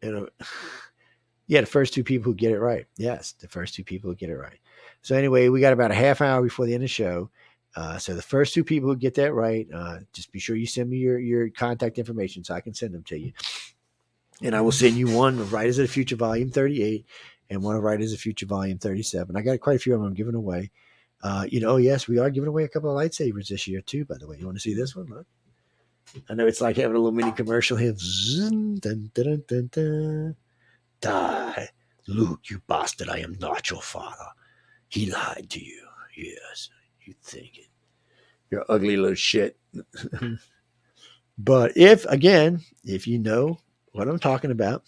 it'll, yeah, the first two people who get it right. Yes, the first two people who get it right. So, anyway, we got about a half hour before the end of the show. Uh, so, the first two people who get that right, uh, just be sure you send me your, your contact information so I can send them to you. And I will send you one of Writers of the Future, Volume thirty-eight, and one of Writers of the Future, Volume thirty-seven. I got quite a few of them I'm giving away. Uh, you know, yes, we are giving away a couple of lightsabers this year, too, by the way. You want to see this one? Look. I know it's like having a little mini commercial here. Dun, dun, dun, dun, dun. Die. Luke, you bastard. I am not your father. He lied to you. Yes, you think it. You're ugly little shit. But if, again, if you know what I'm talking about,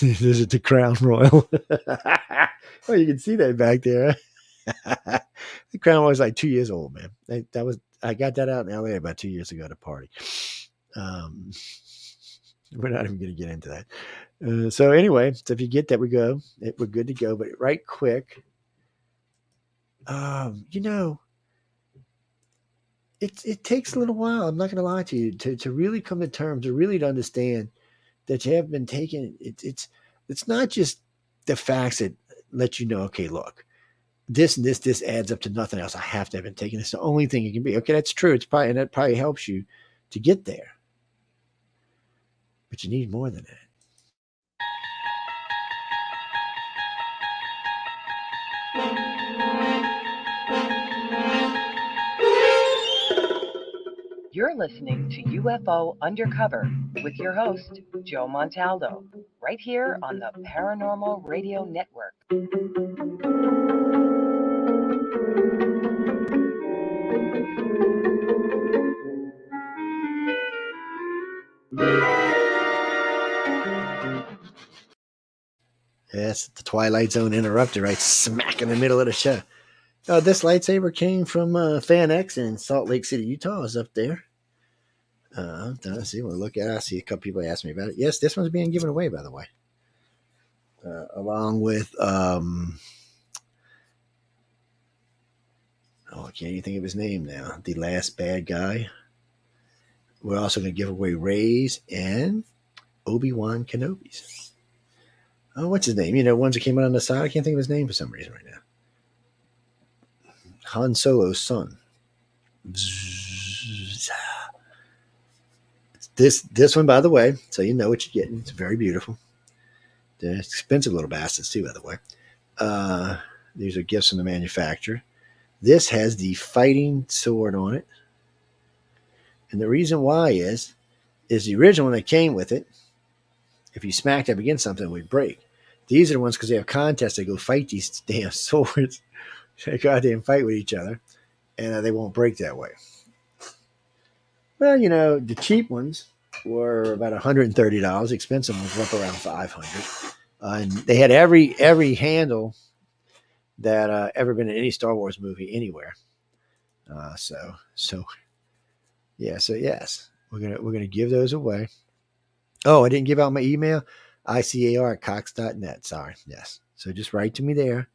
this is the Crown Royal. Well, you can see that back there. The Crown Royal was like two years old, man. That, that was I got that out in L A about two years ago at a party. Um, we're not even going to get into that. Uh, so anyway, so if you get that, we go. It, we're good to go. But right quick, um, you know, it it takes a little while. I'm not going to lie to you to to really come to terms, to really to understand that you have been taken. It, it's it's not just the facts that let you know. Okay, look. This and this, this adds up to nothing else. I have to have been taking this. The only thing it can be. Okay, that's true. It's probably, and that probably helps you to get there. But you need more than that. You're listening to U F O Undercover with your host, Joe Montaldo, right here on the Paranormal Radio Network. Yes, the Twilight Zone interrupted right smack in the middle of the show. Uh, this lightsaber came from uh, FanX in Salt Lake City, Utah. It's up there. Uh, let's see. We'll look at it. I see a couple people ask me about it. Yes, this one's being given away, by the way, uh, along with um, oh, I can't even think of his name now. The last bad guy. We're also going to give away Rey's and Obi-Wan Kenobi's. Oh, what's his name? You know, ones that came out on the side. I can't think of his name for some reason right now. Han Solo's son. This this one, by the way, so you know what you're getting. It's very beautiful. They're expensive little bastards too, by the way. Uh, these are gifts from the manufacturer. This has the fighting sword on it. And the reason why is, is the original one that came with it, if you smacked up against something, it would break. These are the ones because they have contests. They go fight these damn swords. They go out there and fight with each other, and uh, they won't break that way. Well, you know, the cheap ones were about one hundred thirty dollars. Expensive ones were up around five hundred dollars. Uh, and they had every every handle that uh, ever been in any Star Wars movie anywhere. Uh, so so yeah, so yes, we're gonna we're gonna give those away. Oh, I didn't give out my email. I C A R at cox dot net. Sorry. Yes. So just write to me there.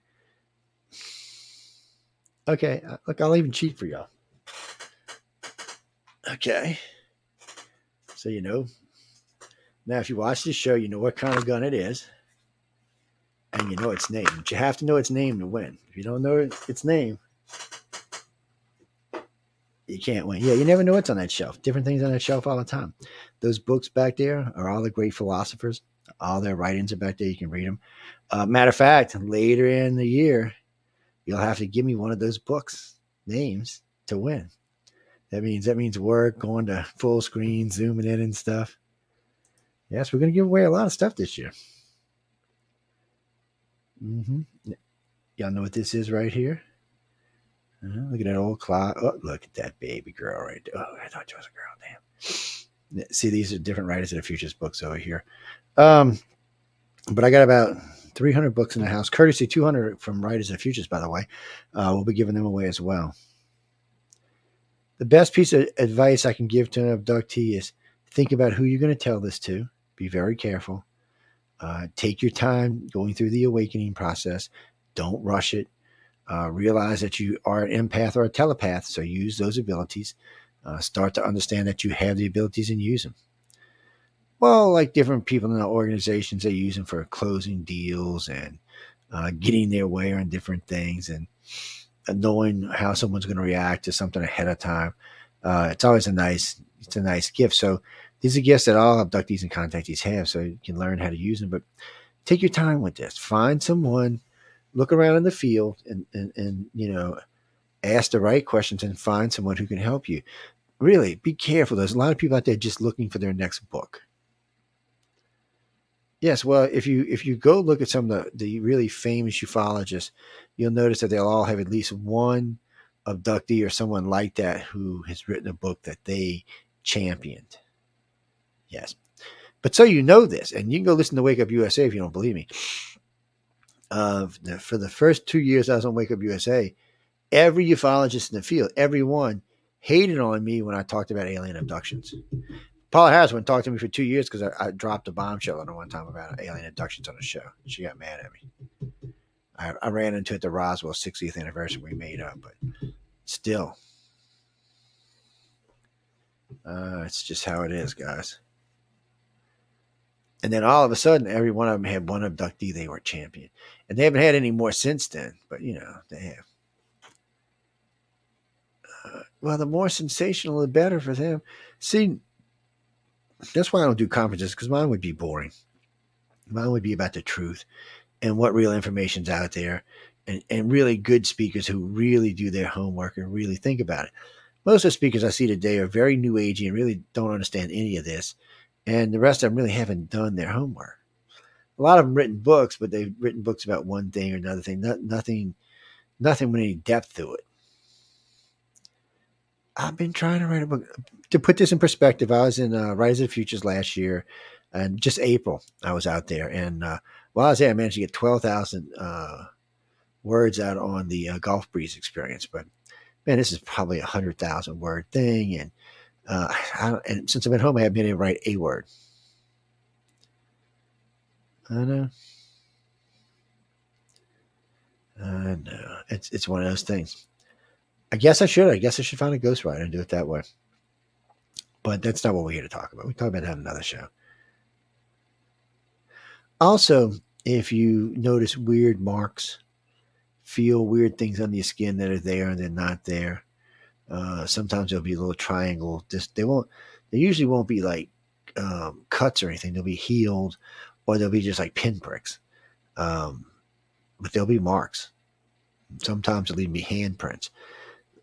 Okay. Look, I'll even cheat for y'all. Okay. So, you know, now if you watch this show, you know what kind of gun it is and you know its name. But you have to know its name to win. If you don't know its name, you can't win. Yeah, you never know what's on that shelf. Different things on that shelf all the time. Those books back there are all the great philosophers. All their writings are back there. You can read them. Uh, matter of fact, later in the year, you'll have to give me one of those books names to win. That means that means work, going to full screen, zooming in and stuff. Yes, we're going to give away a lot of stuff this year. Mm-hmm. Y'all know what this is right here? Uh, look at that old clock. Oh, look at that baby girl right there. Oh, I thought you was a girl. Damn. See, these are different Writers of the Future's books over here. Um, but I got about three hundred books in the house. Courtesy two hundred from Writers of the Future's, by the way. Uh, we'll be giving them away as well. The best piece of advice I can give to an abductee is Think about who you're going to tell this to. Be very careful. Uh, take your time going through the awakening process. Don't rush it. Uh, realize that you are an empath or a telepath, so use those abilities. Uh, start to understand that you have the abilities and use them. Well, like different people in the organizations, they use them for closing deals and uh, getting their way on different things and knowing how someone's going to react to something ahead of time. Uh, it's always a nice, it's a nice gift. So these are gifts that all abductees and contactees have, so you can learn how to use them. But take your time with this. Find someone, look around in the field, and and, and you know, ask the right questions and find someone who can help you. Really, be careful. There's a lot of people out there just looking for their next book. Yes, well, if you if you go look at some of the, the really famous ufologists, you'll notice that they'll all have at least one abductee or someone like that who has written a book that they championed. Yes. But so you know this, and you can go listen to Wake Up U S A if you don't believe me. Uh, for the first two years I was on Wake Up U S A, every ufologist in the field, everyone hated on me when I talked about alien abductions. Paula Harris wouldn't talk to me for two years because I, I dropped a bombshell on her one time about alien abductions on the show. She got mad at me. I, I ran into it at the Roswell sixtieth anniversary we made up, but still. Uh, it's just how it is, guys. And then all of a sudden, every one of them had one abductee they were champion. And they haven't had any more since then, but, you know, they have. Uh, well, the more sensational, the better for them. See, that's why I don't do conferences, because mine would be boring. Mine would be about the truth and what real information's out there, and, and really good speakers who really do their homework and really think about it. Most of the speakers I see today are very new agey and really don't understand any of this. And the rest of them really haven't done their homework. A lot of them written books, but they've written books about one thing or another thing. Not, nothing, nothing with any depth to it. I've been trying to write a book. To put this in perspective, I was in uh, Writers of the Future last year, and just April I was out there. And uh, while I was there, I managed to get twelve thousand uh, words out on the uh, Golf Breeze experience. But man, this is probably a one hundred thousand word thing. And uh, I don't, and since I've been home, I haven't been able to write a word. I know. I know. It's, it's one of those things. I guess I should. I guess I should find a ghostwriter and do it that way. But that's not what we're here to talk about. We talk about having another show. Also, if you notice weird marks, feel weird things on your skin that are there and they're not there. Uh, sometimes there'll be a little triangle. This, they won't. They usually won't be like um, cuts or anything. They'll be healed, or they'll be just like pinpricks. Um, but they'll be marks. Sometimes they'll even be handprints.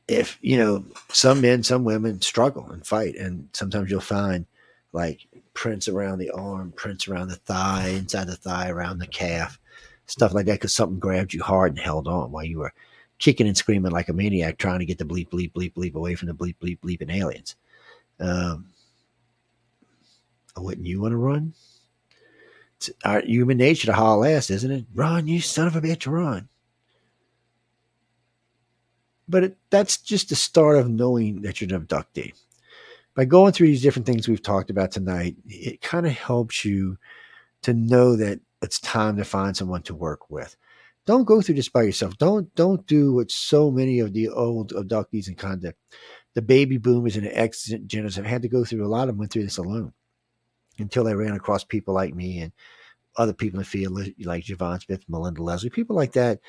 If you know, some men, some women struggle and fight, and sometimes you'll find like prints around the arm, prints around the thigh, inside the thigh, around the calf, stuff like that, because something grabbed you hard and held on while you were kicking and screaming like a maniac, trying to get the bleep, bleep, bleep, bleep away from the bleep, bleep, bleep and aliens. Um, wouldn't you want to run? It's our human nature to haul ass, isn't it? Run, you son of a bitch, run. But it, that's just the start of knowing that you're an abductee. By going through these different things we've talked about tonight, it kind of helps you to know that it's time to find someone to work with. Don't go through this by yourself. Don't don't do what so many of the old abductees and contact, the baby boomers and the exit generals have had to go through. A lot of them went through this alone until they ran across people like me and other people in the field, like Javon Smith, Melinda Leslie, people like that,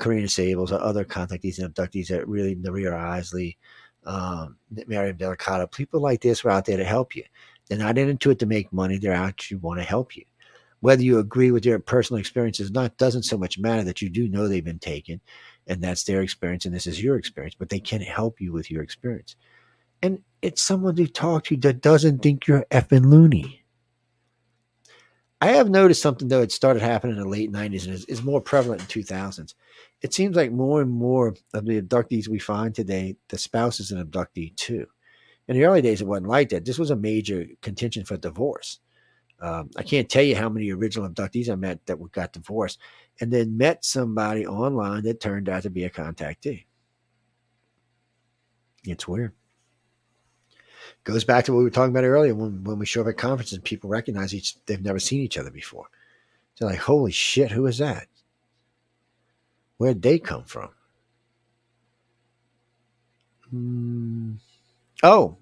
Karina Sables, or other contactees and abductees that really, Narira Isley, um, Miriam Delicata, people like this were out there to help you. They're not into it to make money. They're out to want to help you. Whether you agree with their personal experiences or not doesn't so much matter, that you do know they've been taken, and that's their experience, and this is your experience, but they can help you with your experience. And it's someone to talk to that doesn't think you're effing loony. I have noticed something, though. It started happening in the late nineties and is, is more prevalent in two thousands. It seems like more and more of the abductees we find today, the spouse is an abductee, too. In the early days, it wasn't like that. This was a major contention for divorce. Um, I can't tell you how many original abductees I met that got divorced and then met somebody online that turned out to be a contactee. It's weird. Goes back to what we were talking about earlier. When, when we show up at conferences and people recognize each, they've never seen each other before. They're like, holy shit, who is that? Where'd they come from? Hmm. Oh,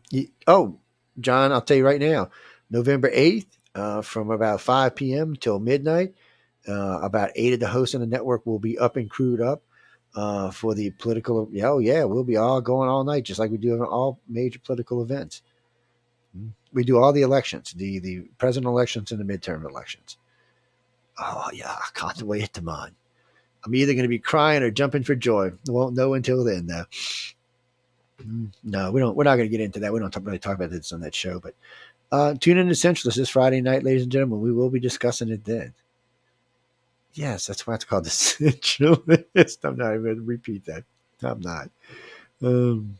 oh, John, I'll tell you right now, November eighth, uh, from about five p.m. till midnight, uh, about eight of the hosts on the network will be up and crewed up uh, for the political. Oh, yeah, we'll be all going all night, just like we do on all major political events. We do all the elections, the, the president elections and the midterm elections. Oh, yeah, I can't wait to mine. I'm either going to be crying or jumping for joy. Won't know until then, though. No, we don't. We're not going to get into that. We don't talk, really talk about this on that show. But uh, tune in to Centralist this Friday night, ladies and gentlemen. We will be discussing it then. Yes, that's why it's called the Centralist. I'm not even going to repeat that. I'm not. Um,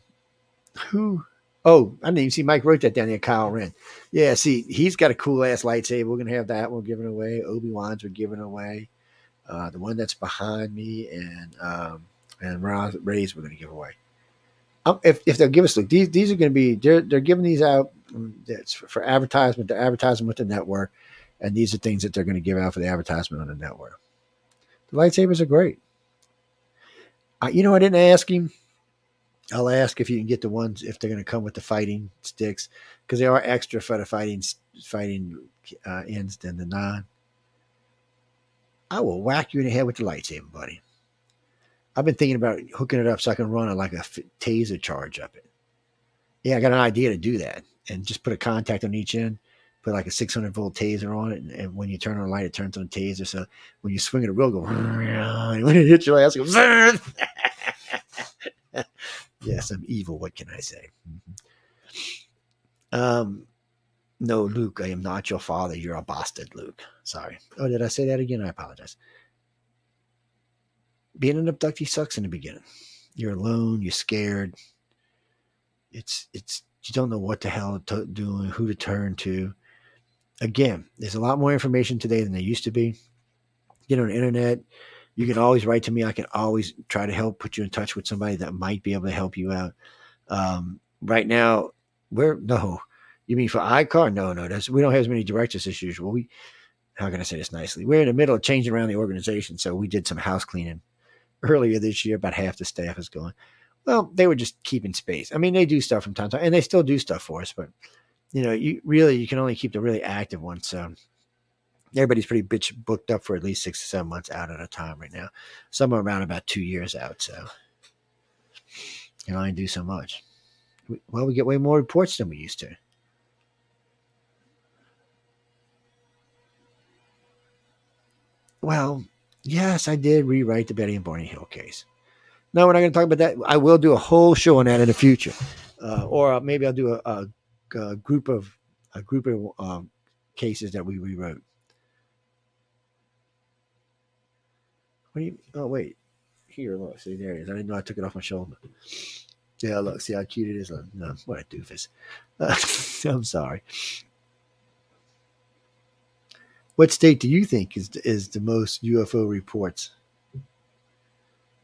who? Oh, I didn't even see Mike wrote that down there. Kyle Wren. Yeah, see, he's got a cool ass lightsaber. We're going to have that one given away. Obi-Wan's were given away. Uh, the one that's behind me and um, and Ray's we're going to give away. If if they'll give us, look, these these are going to be, they're, they're giving these out for, for advertisement, to advertising with the network, and these are things that they're going to give out for the advertisement on the network. The lightsabers are great. Uh, you know, I didn't ask him. I'll ask if you can get the ones, if they're going to come with the fighting sticks, because they are extra for the fighting, fighting uh, ends than the non. I will whack you in the head with the lightsaber, buddy. I've been thinking about hooking it up so I can run a, like a taser charge up it. Yeah, I got an idea to do that and just put a contact on each end, put like a six hundred volt taser on it. And, and when you turn on a light, it turns on a taser. So when you swing it, it will go, and when it hits your ass, it goes, yes, I'm evil. What can I say? Mm-hmm. Um, no, Luke, I am not your father. You're a bastard, Luke. Sorry. Oh, did I say that again? I apologize. Being an abductee sucks in the beginning. You're alone. You're scared. It's it's you don't know what the hell to do and who to turn to. Again, there's a lot more information today than there used to be. You know, on the internet, you can always write to me. I can always try to help put you in touch with somebody that might be able to help you out. Um, right now, we're no. You mean for I C A R? No, no. That's, we don't have as many directors as usual. We how can I say this nicely? We're in the middle of changing around the organization, so we did some house cleaning earlier this year. About half the staff is going. Well, they were just keeping space. I mean, they do stuff from time to time, and they still do stuff for us, but you know, you really, you can only keep the really active ones. So everybody's pretty bitch booked up for at least six to seven months out at a time right now. Some are around about two years out. So you know, I do so much. Well, we get way more reports than we used to. Well, yes, I did rewrite the Betty and Barney Hill case. No, we're not going to talk about that. I will do a whole show on that in the future, uh, or maybe I'll do a, a, a group of a group of um, cases that we rewrote. What do you? Oh, wait. Here, look. See, there it is. I didn't know I took it off my shoulder. Yeah, look. See how cute it is. Look, no, what a doofus. Uh, I'm sorry. What state do you think is is the most U F O reports?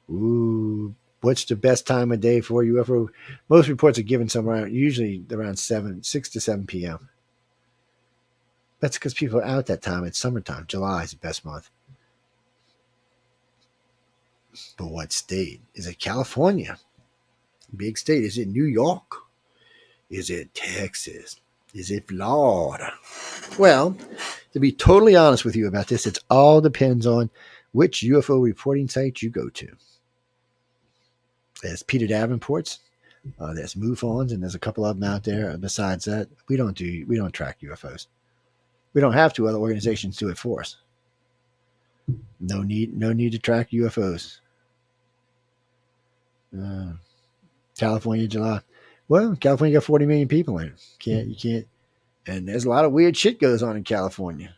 Ooh, what's the best time of day for U F O? Most reports are given somewhere usually around seven, six to seven p m. That's because people are out that time. It's summertime. July is the best month. But what state? Is it California? Big state. Is it New York? Is it Texas? Is it Florida? Well, to be totally honest with you about this, it all depends on which U F O reporting site you go to. There's Peter Davenport's, uh, there's MUFONs, and there's a couple of them out there. Besides that, we don't do we don't track U F Os. We don't have to. Other organizations do it for us. No need, no need to track U F Os. Uh, California, July. Well, California got forty million people in it. Can't you can't? And there's a lot of weird shit goes on in California.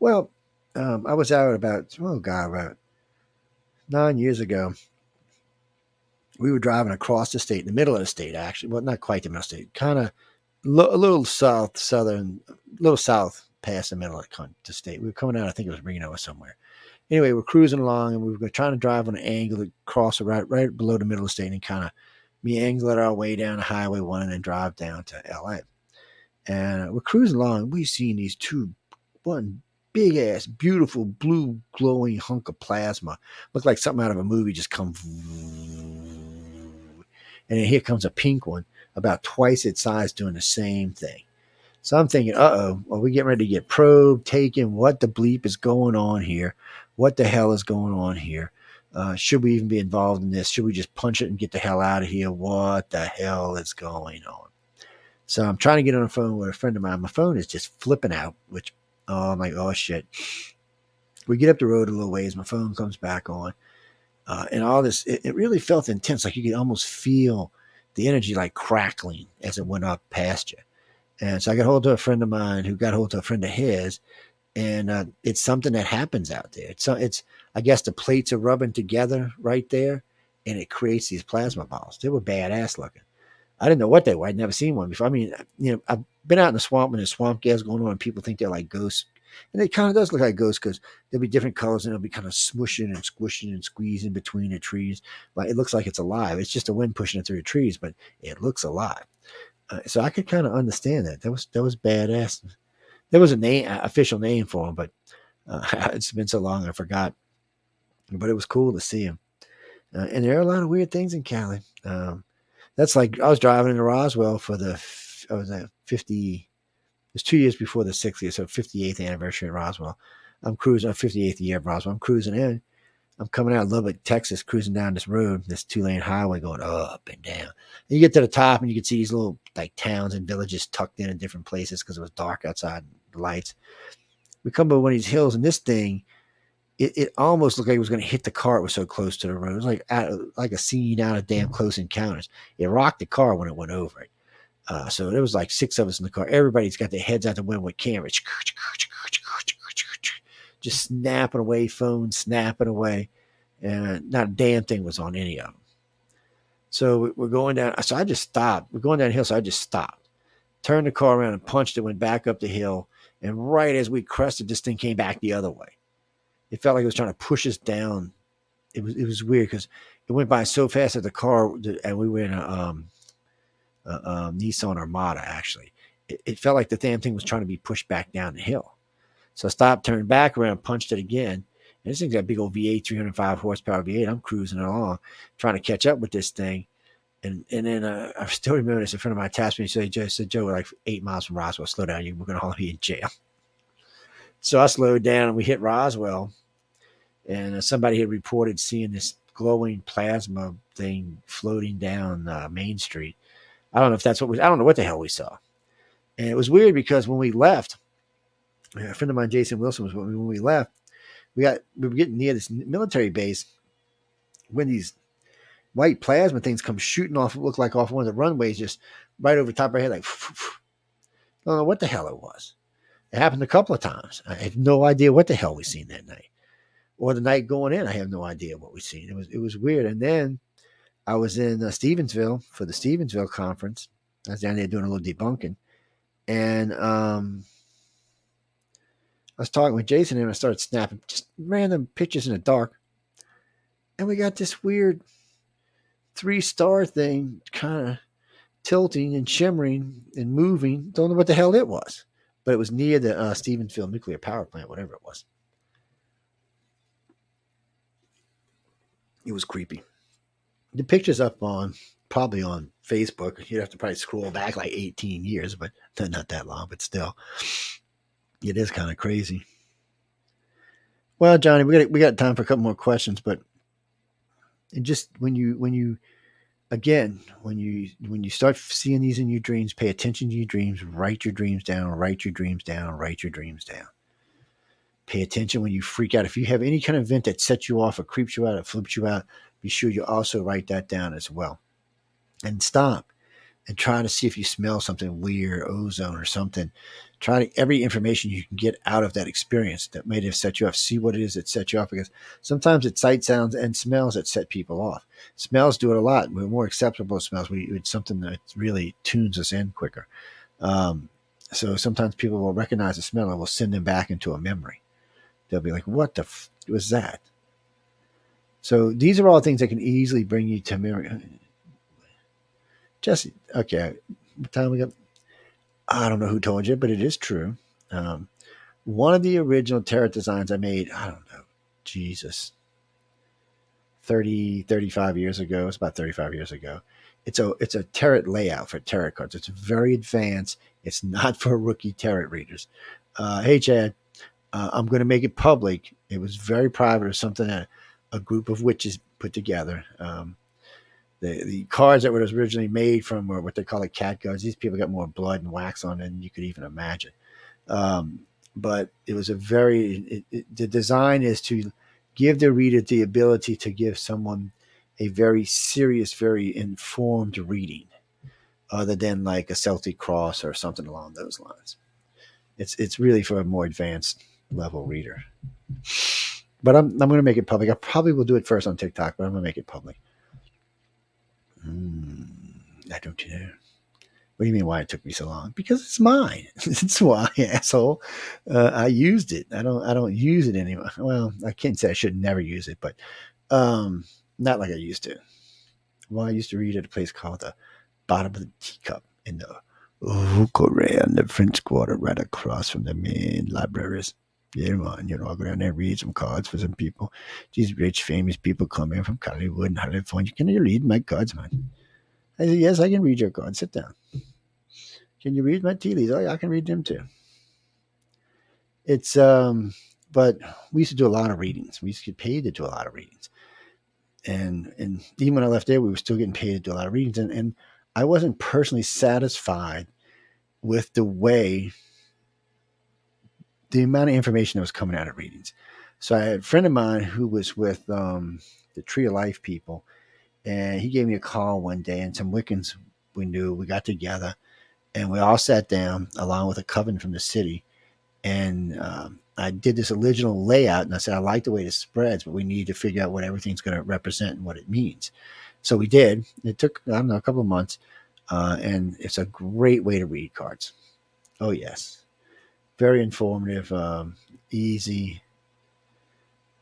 Well, um, I was out about, oh God, about nine years ago. We were driving across the state, in the middle of the state, actually. Well, not quite the middle of the state, kind of lo- a little south, southern, a little south past the middle of the state. We were coming out, I think it was Reno or somewhere. Anyway, we're cruising along and we were trying to drive on an angle to cross right, right below the middle of the state and kind of we angled our way down Highway one and then drive down to L A. And we're cruising along. We've seen these two, one big ass, beautiful blue glowing hunk of plasma. Looked like something out of a movie just come. And then here comes a pink one about twice its size doing the same thing. So I'm thinking, uh-oh, are we getting ready to get probed, taken? What the bleep is going on here? What the hell is going on here? Uh, should we even be involved in this? Should we just punch it and get the hell out of here? What the hell is going on? So I'm trying to get on the phone with a friend of mine. My phone is just flipping out, which oh, I'm like, oh, shit. We get up the road a little ways. My phone comes back on. Uh, and all this, it, it really felt intense. Like you could almost feel the energy like crackling as it went up past you. And so I got hold of a friend of mine who got hold of a friend of his. And uh, it's something that happens out there. It's, it's, I guess the plates are rubbing together right there. And it creates these plasma balls. They were badass looking. I didn't know what they were. I'd never seen one before. I mean, you know, I've been out in the swamp when there's swamp gas going on and people think they're like ghosts. And it kind of does look like ghosts because there'll be different colors and it'll be kind of smushing and squishing and squeezing between the trees. But it looks like it's alive. It's just the wind pushing it through the trees, but it looks alive. Uh, so I could kind of understand that. That was, that was badass. There was a name, official name for him, but uh, it's been so long I forgot. But it was cool to see him. Uh, and there are a lot of weird things in Cali. Um, That's like, I was driving into Roswell for the, I was at fifty, it was two years before the sixtieth, so fifty-eighth anniversary of Roswell. I'm cruising, I'm fifty-eighth year of Roswell. I'm cruising in. I'm coming out of Lubbock, Texas, cruising down this road, this two-lane highway going up and down. And you get to the top and you can see these little like towns and villages tucked in in different places because it was dark outside, the lights. We come by one of these hills and this thing, It, it almost looked like it was going to hit the car. It was so close to the road. It was like out, like a scene out of Damn Close Encounters. It rocked the car when it went over it. Uh, so there was like six of us in the car. Everybody's got their heads out the window with cameras. Just snapping away, phones snapping away. And not a damn thing was on any of them. So we're going down. So I just stopped. We're going down the hill, so I just stopped. Turned the car around and punched it, went back up the hill. And right as we crested, this thing came back the other way. It felt like it was trying to push us down. It was it was weird because it went by so fast that the car, and we were in a, um, a, a Nissan Armada, actually. It, it felt like the damn thing was trying to be pushed back down the hill. So I stopped, turned back around, punched it again. And this thing's got a big old V eight, three hundred five horsepower V eight. I'm cruising along, trying to catch up with this thing. And and then uh, I still remember this. A friend of mine tapped me and said, Joe, said, Joe, we're like eight miles from Roswell. Slow down. We're going to haul you in jail. So I slowed down, and we hit Roswell. And somebody had reported seeing this glowing plasma thing floating down uh, Main Street. I don't know if that's what we, I don't know what the hell we saw. And it was weird because when we left, a friend of mine, Jason Wilson, was with me. When we left, we got, we were getting near this military base when these white plasma things come shooting off, look like off one of the runways, just right over the top of our head, like, I don't know what the hell it was. It happened a couple of times. I have no idea what the hell we seen that night. Or the night going in, I have no idea what we seen. It was it was weird. And then I was in uh, Stevensville for the Stevensville conference. I was down there doing a little debunking, and um, I was talking with Jason, and I started snapping just random pictures in the dark, and we got this weird three star thing, kind of tilting and shimmering and moving. Don't know what the hell it was, but it was near the uh, Stevensville nuclear power plant, whatever it was. It was creepy. The picture's up on, probably on Facebook. You'd have to probably scroll back like eighteen years, but not that long, but still. It is kind of crazy. Well, Johnny, we got we got time for a couple more questions, but it just when you when you again, when you when you start seeing these in your dreams, pay attention to your dreams, write your dreams down, write your dreams down, write your dreams down. Pay attention when you freak out. If you have any kind of event that sets you off or creeps you out or flips you out, be sure you also write that down as well. And stop and try to see if you smell something weird, ozone or something. Try to, every information you can get out of that experience that may have set you off. See what it is that set you off, because sometimes it's sight, sounds, and smells that set people off. Smells do it a lot. We're more acceptable of smells. We, it's something that really tunes us in quicker. Um, so sometimes people will recognize a smell and will send them back into a memory. They'll be like, what the f- was that? So these are all things that can easily bring you to memory. Jesse, okay, what time we got? I don't know who told you, but it is true. Um, one of the original turret designs I made, I don't know, Jesus, thirty, thirty-five years ago. It's about thirty-five years ago. It's a, it's a turret layout for tarot cards. It's very advanced. It's not for rookie tarot readers. Uh, hey, Chad, uh, I'm going to make it public. It was very private or something that a group of witches put together. Um, the, the cards that were originally made from were what they call the cat guards. These people got more blood and wax on than you could even imagine. Um, but it was a very, it, it, the design is to give the reader the ability to give someone a very serious, very informed reading other than like a Celtic cross or something along those lines. It's it's really for a more advanced level reader. But I'm I'm going to make it public. I probably will do it first on TikTok, but I'm going to make it public. Mm, I don't know. What do you mean why it took me so long? Because it's mine. That's why, asshole. Uh, I used it. I don't I don't use it anymore. Well, I can't say I should never use it, but um, not like I used to. Well, I used to read at a place called the Bottom of the Teacup in the Vukorea in the French Quarter, right across from the main libraries. Yeah, man, you know, I'll go down there and read some cards for some people. These rich, famous people come in from Hollywood and California. Can you read my cards, man? I said, yes, I can read your cards. Sit down. Can you read my tea leaves? Oh, yeah, I can read them too. It's, um, but we used to do a lot of readings. We used to get paid to do a lot of readings. And and even when I left there, we were still getting paid to do a lot of readings. And, and I wasn't personally satisfied with the way, the amount of information that was coming out of readings. So I had a friend of mine who was with um, the Tree of Life people. And he gave me a call one day, and some Wiccans we knew, we got together, and we all sat down along with a coven from the city. And um, I did this original layout, and I said, I like the way this spreads, but we need to figure out what everything's going to represent and what it means. So we did. It took, I don't know, a couple of months, uh, and it's a great way to read cards. Oh, yes. Very informative, um, easy.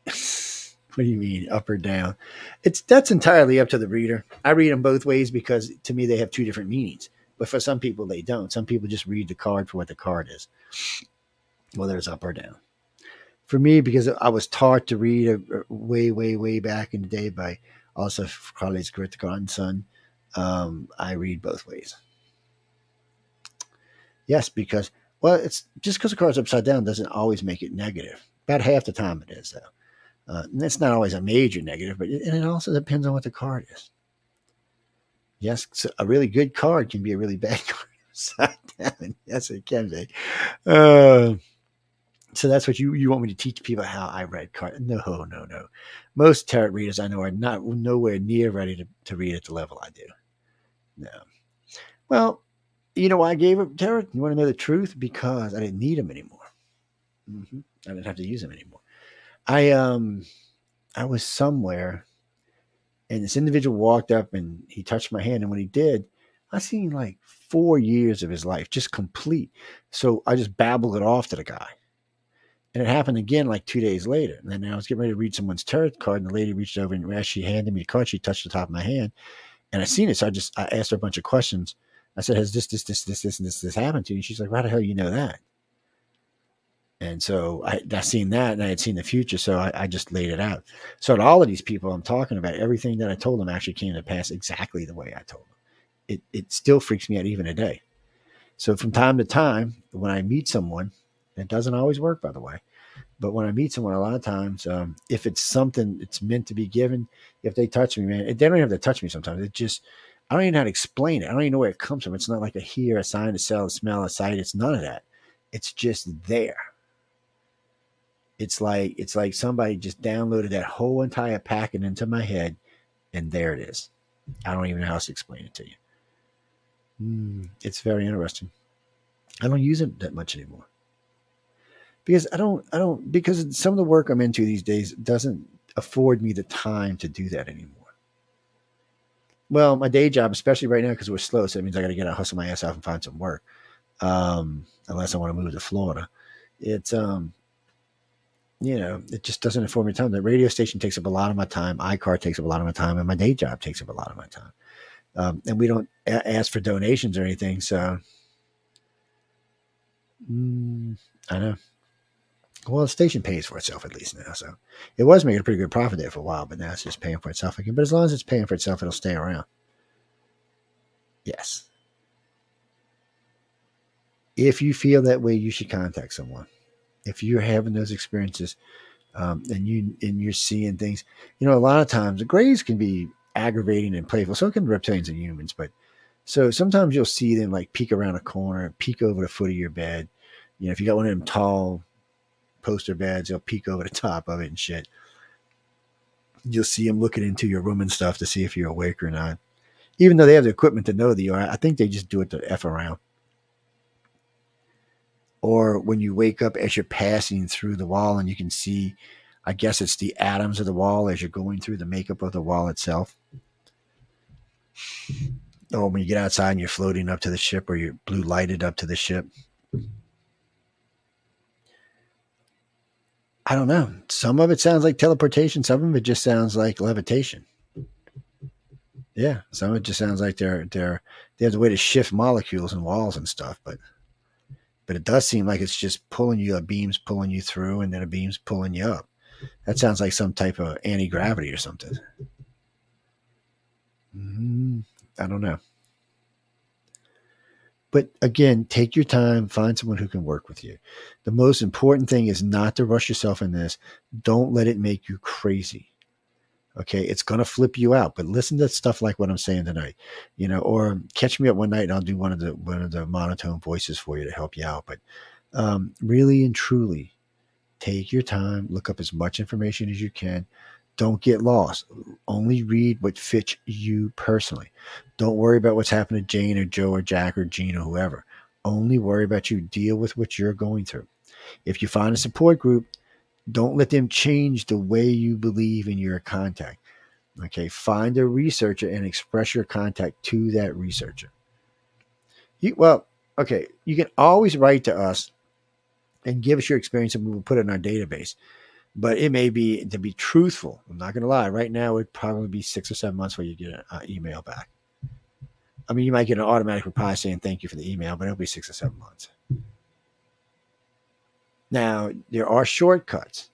What do you mean, up or down? It's that's entirely up to the reader. I read them both ways because, to me, they have two different meanings. But for some people, they don't. Some people just read the card for what the card is, whether it's up or down. For me, because I was taught to read a, a way, way, way back in the day by also Carly's great grandson, um, I read both ways. Yes, because, well, it's just because the card's upside down doesn't always make it negative. About half the time it is, though. Uh, and it's not always a major negative, but it, and it also depends on what the card is. Yes, so a really good card can be a really bad card. Upside down. Yes, it can be. Uh, so that's what you, you want me to teach people how I read cards. No, no, no. Most tarot readers I know are not nowhere near ready to, to read at the level I do. No. Well, you know why I gave up tarot? You want to know the truth? Because I didn't need them anymore. Mm-hmm. I didn't have to use them anymore. I um I was somewhere, and this individual walked up and he touched my hand. And when he did, I seen like four years of his life, just complete. So I just babbled it off to the guy. And it happened again like two days later. And then I was getting ready to read someone's tarot card, and the lady reached over and as she handed me the card, she touched the top of my hand. And I seen it. So I just I asked her a bunch of questions. I said, has this, this, this, this, this, and this, this happened to you? And she's like, how the hell do you know that? And so I, I seen that, and I had seen the future, so I, I just laid it out. So to all of these people I'm talking about, everything that I told them actually came to pass exactly the way I told them. It it still freaks me out even today. So from time to time, when I meet someone, and it doesn't always work, by the way, but when I meet someone, a lot of times, um, if it's something it's meant to be given, if they touch me, man, they don't even have to touch me sometimes. It just, I don't even know how to explain it. I don't even know where it comes from. It's not like a hear, a sign, a sell, a smell, a sight. It's none of that. It's just there. It's like it's like somebody just downloaded that whole entire packet into my head, and there it is. I don't even know how to explain it to you. Mm, it's very interesting. I don't use it that much anymore because I don't I don't because some of the work I'm into these days doesn't afford me the time to do that anymore. Well, my day job, especially right now, because we're slow, so that means I got to get out, hustle my ass off, and find some work. Um, unless I want to move to Florida, it's um. You know, it just doesn't afford me time. The radio station takes up a lot of my time. I C A R takes up a lot of my time, and my day job takes up a lot of my time. Um, and we don't a- ask for donations or anything. So mm, I know. Well, the station pays for itself at least now. So it was making a pretty good profit there for a while, but now it's just paying for itself again. But as long as it's paying for itself, it'll stay around. Yes. If you feel that way, you should contact someone. If you're having those experiences um, and, you, and you're seeing things, you know, a lot of times the grays can be aggravating and playful. So can reptilians and humans. But so sometimes you'll see them like peek around a corner, peek over the foot of your bed. You know, if you got one of them tall poster beds, they'll peek over the top of it and shit. You'll see them looking into your room and stuff to see if you're awake or not. Even though they have the equipment to know that you are, I think they just do it to F around. Or when you wake up as you're passing through the wall and you can see, I guess it's the atoms of the wall as you're going through the makeup of the wall itself. Or when you get outside and you're floating up to the ship or you're blue lighted up to the ship. I don't know. Some of it sounds like teleportation. Some of it just sounds like levitation. Yeah. Some of it just sounds like they're, they're, they have the way to shift molecules and walls and stuff, but, but it does seem like it's just pulling you, a beam's pulling you through and then a beam's pulling you up. That sounds like some type of anti-gravity or something. Mm, I don't know. But again, take your time, find someone who can work with you. The most important thing is not to rush yourself in this. Don't let it make you crazy. Okay. It's going to flip you out, but listen to stuff like what I'm saying tonight, you know, or catch me up one night and I'll do one of the, one of the monotone voices for you to help you out. But um, really and truly take your time, look up as much information as you can. Don't get lost. Only read what fits you personally. Don't worry about what's happened to Jane or Joe or Jack or Gene or whoever. Only worry about you. Deal with what you're going through. If you find a support group, don't let them change the way you believe in your contact. Okay, find a researcher and express your contact to that researcher. You, well, okay, you can always write to us and give us your experience and we will put it in our database. But it may be, to be truthful, I'm not going to lie, right now it would probably be six or seven months where you get an uh, email back. I mean, you might get an automatic reply saying thank you for the email, but it'll be six or seven months. Now, there are shortcuts.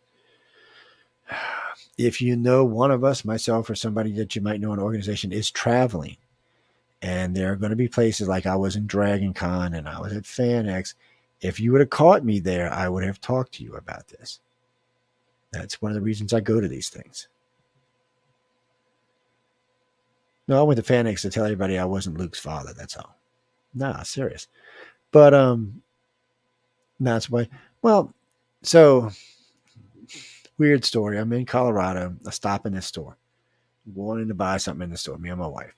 If you know one of us, myself, or somebody that you might know in an organization is traveling, and there are going to be places like I was in Dragon Con and I was at FanX. If you would have caught me there, I would have talked to you about this. That's one of the reasons I go to these things. No, I went to FanX to tell everybody I wasn't Luke's father. That's all. Nah, serious. But um, that's why. Well, so weird story. I'm in Colorado. I stop in this store, wanting to buy something in the store. Me and my wife.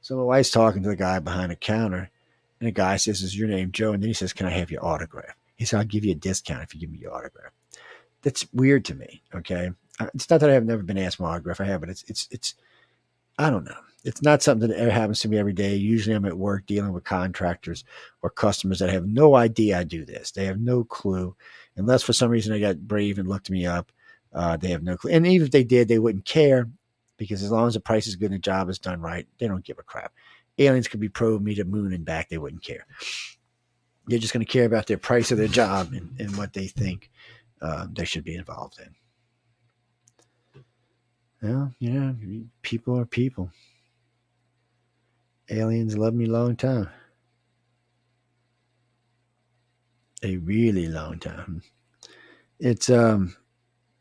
So my wife's talking to the guy behind the counter, and the guy says, "Is your name Joe?" And then he says, "Can I have your autograph?" He said, "I'll give you a discount if you give me your autograph." That's weird to me. Okay. It's not that I have never been asked my autograph. I have, but it's, it's, it's, I don't know. It's not something that ever happens to me every day. Usually I'm at work dealing with contractors or customers that have no idea I do this. They have no clue. Unless for some reason they got brave and looked me up. Uh, they have no clue. And even if they did, they wouldn't care because as long as the price is good and the job is done right, they don't give a crap. Aliens could be probing me to moon and back. They wouldn't care. They're just going to care about their price of their job and, and what they think. Uh, they should be involved in. Well, you know, people are people. Aliens love me a long time. A really long time. It's, um,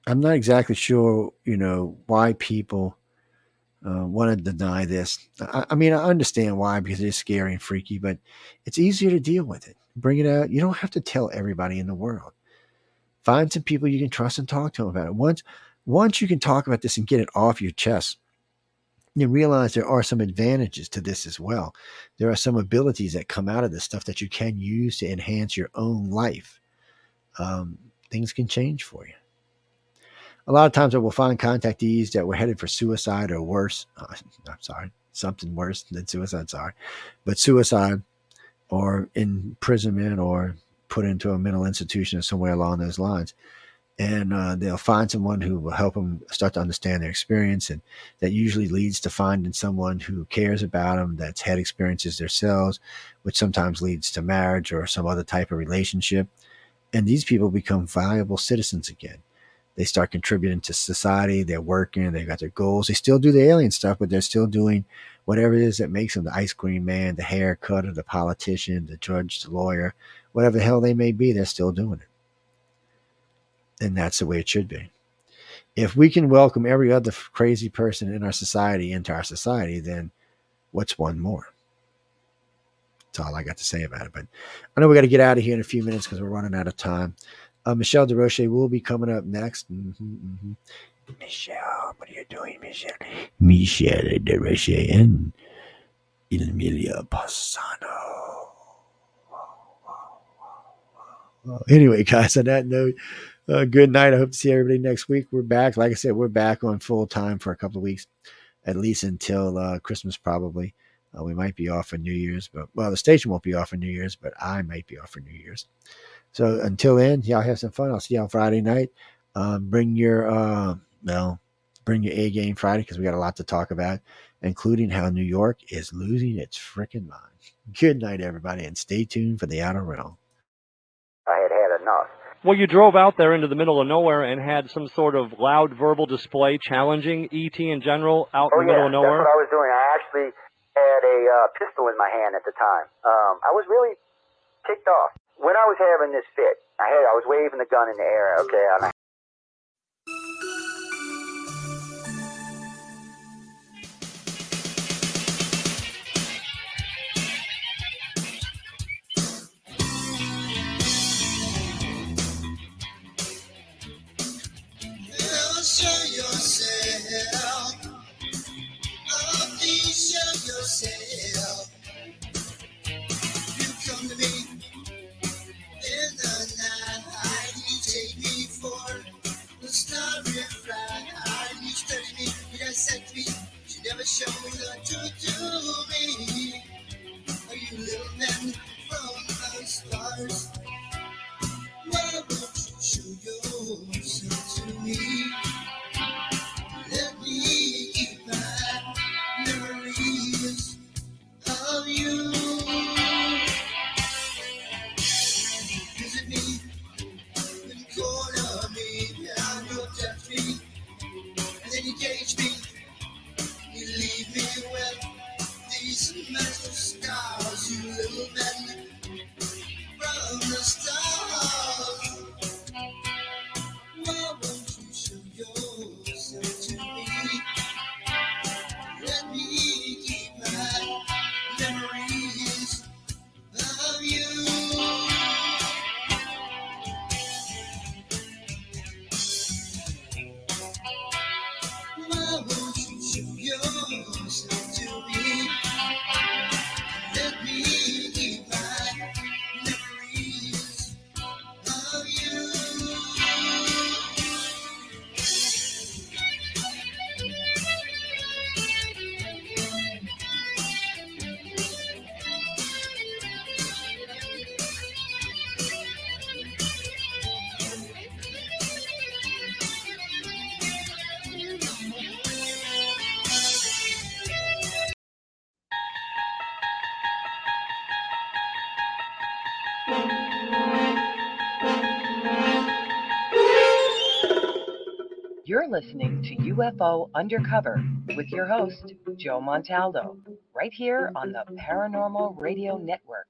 I'm not exactly sure, you know, why people uh, want to deny this. I, I mean, I understand why, because it's scary and freaky, but it's easier to deal with it. Bring it out. You don't have to tell everybody in the world. Find some people you can trust and talk to them about it. Once, once you can talk about this and get it off your chest, you realize there are some advantages to this as well. There are some abilities that come out of this stuff that you can use to enhance your own life. Um, things can change for you. A lot of times I will find contactees that were headed for suicide or worse. Uh, I'm sorry, something worse than suicide, sorry. But suicide or imprisonment or put into a mental institution or somewhere along those lines. and uh, they'll find someone who will help them start to understand their experience. And that usually leads to finding someone who cares about them, that's had experiences themselves, which sometimes leads to marriage or some other type of relationship. And these people become valuable citizens again. They start contributing to society. They're working. They've got their goals. They still do the alien stuff, but they're still doing whatever it is that makes them the ice cream man, the haircutter, the politician, the judge, the lawyer, whatever the hell they may be, they're still doing it. And that's the way it should be. If we can welcome every other crazy person in our society into our society, then what's one more? That's all I got to say about it. But I know we got to get out of here in a few minutes because we're running out of time. Uh, Michelle DeRoche will be coming up next. Mm-hmm, mm-hmm. Michelle, what are you doing, Michelle? Michelle DeRoche and Emilia Passano. Anyway, guys, on that note, uh, good night. I hope to see everybody next week. We're back. Like I said, we're back on full time for a couple of weeks, at least until uh, Christmas probably. Uh, we might be off for New Year's, but well, the station won't be off for New Year's, but I might be off for New Year's. So until then, y'all have some fun. I'll see you on Friday night. Um, bring your, uh, well, bring your A game Friday because we got a lot to talk about, including how New York is losing its freaking mind. Good night, everybody, and stay tuned for the Outer Realm. I had had enough. Well, you drove out there into the middle of nowhere and had some sort of loud verbal display challenging E T in general out oh, in the yeah, middle of nowhere. That's what I was doing. I actually had a uh, pistol in my hand at the time. Um, I was really ticked off. When I was having this fit, I had I was waving the gun in the air, okay? And I- Now show yourself. Oh, please show yourself. You come to me. Starry flag, I you study me, you guys said to me, you never show me what to do me. Are you little man from the stars? Why won't you show yourself to me? Let me keep my memories of you. Visit me in the corner of me. Engage me, you leave me with these massive scars, you little man from the stars. Why won't you show yourself to me? Let me keep my memories of you. You're listening to U F O Undercover with your host, Joe Montaldo, right here on the Paranormal Radio Network.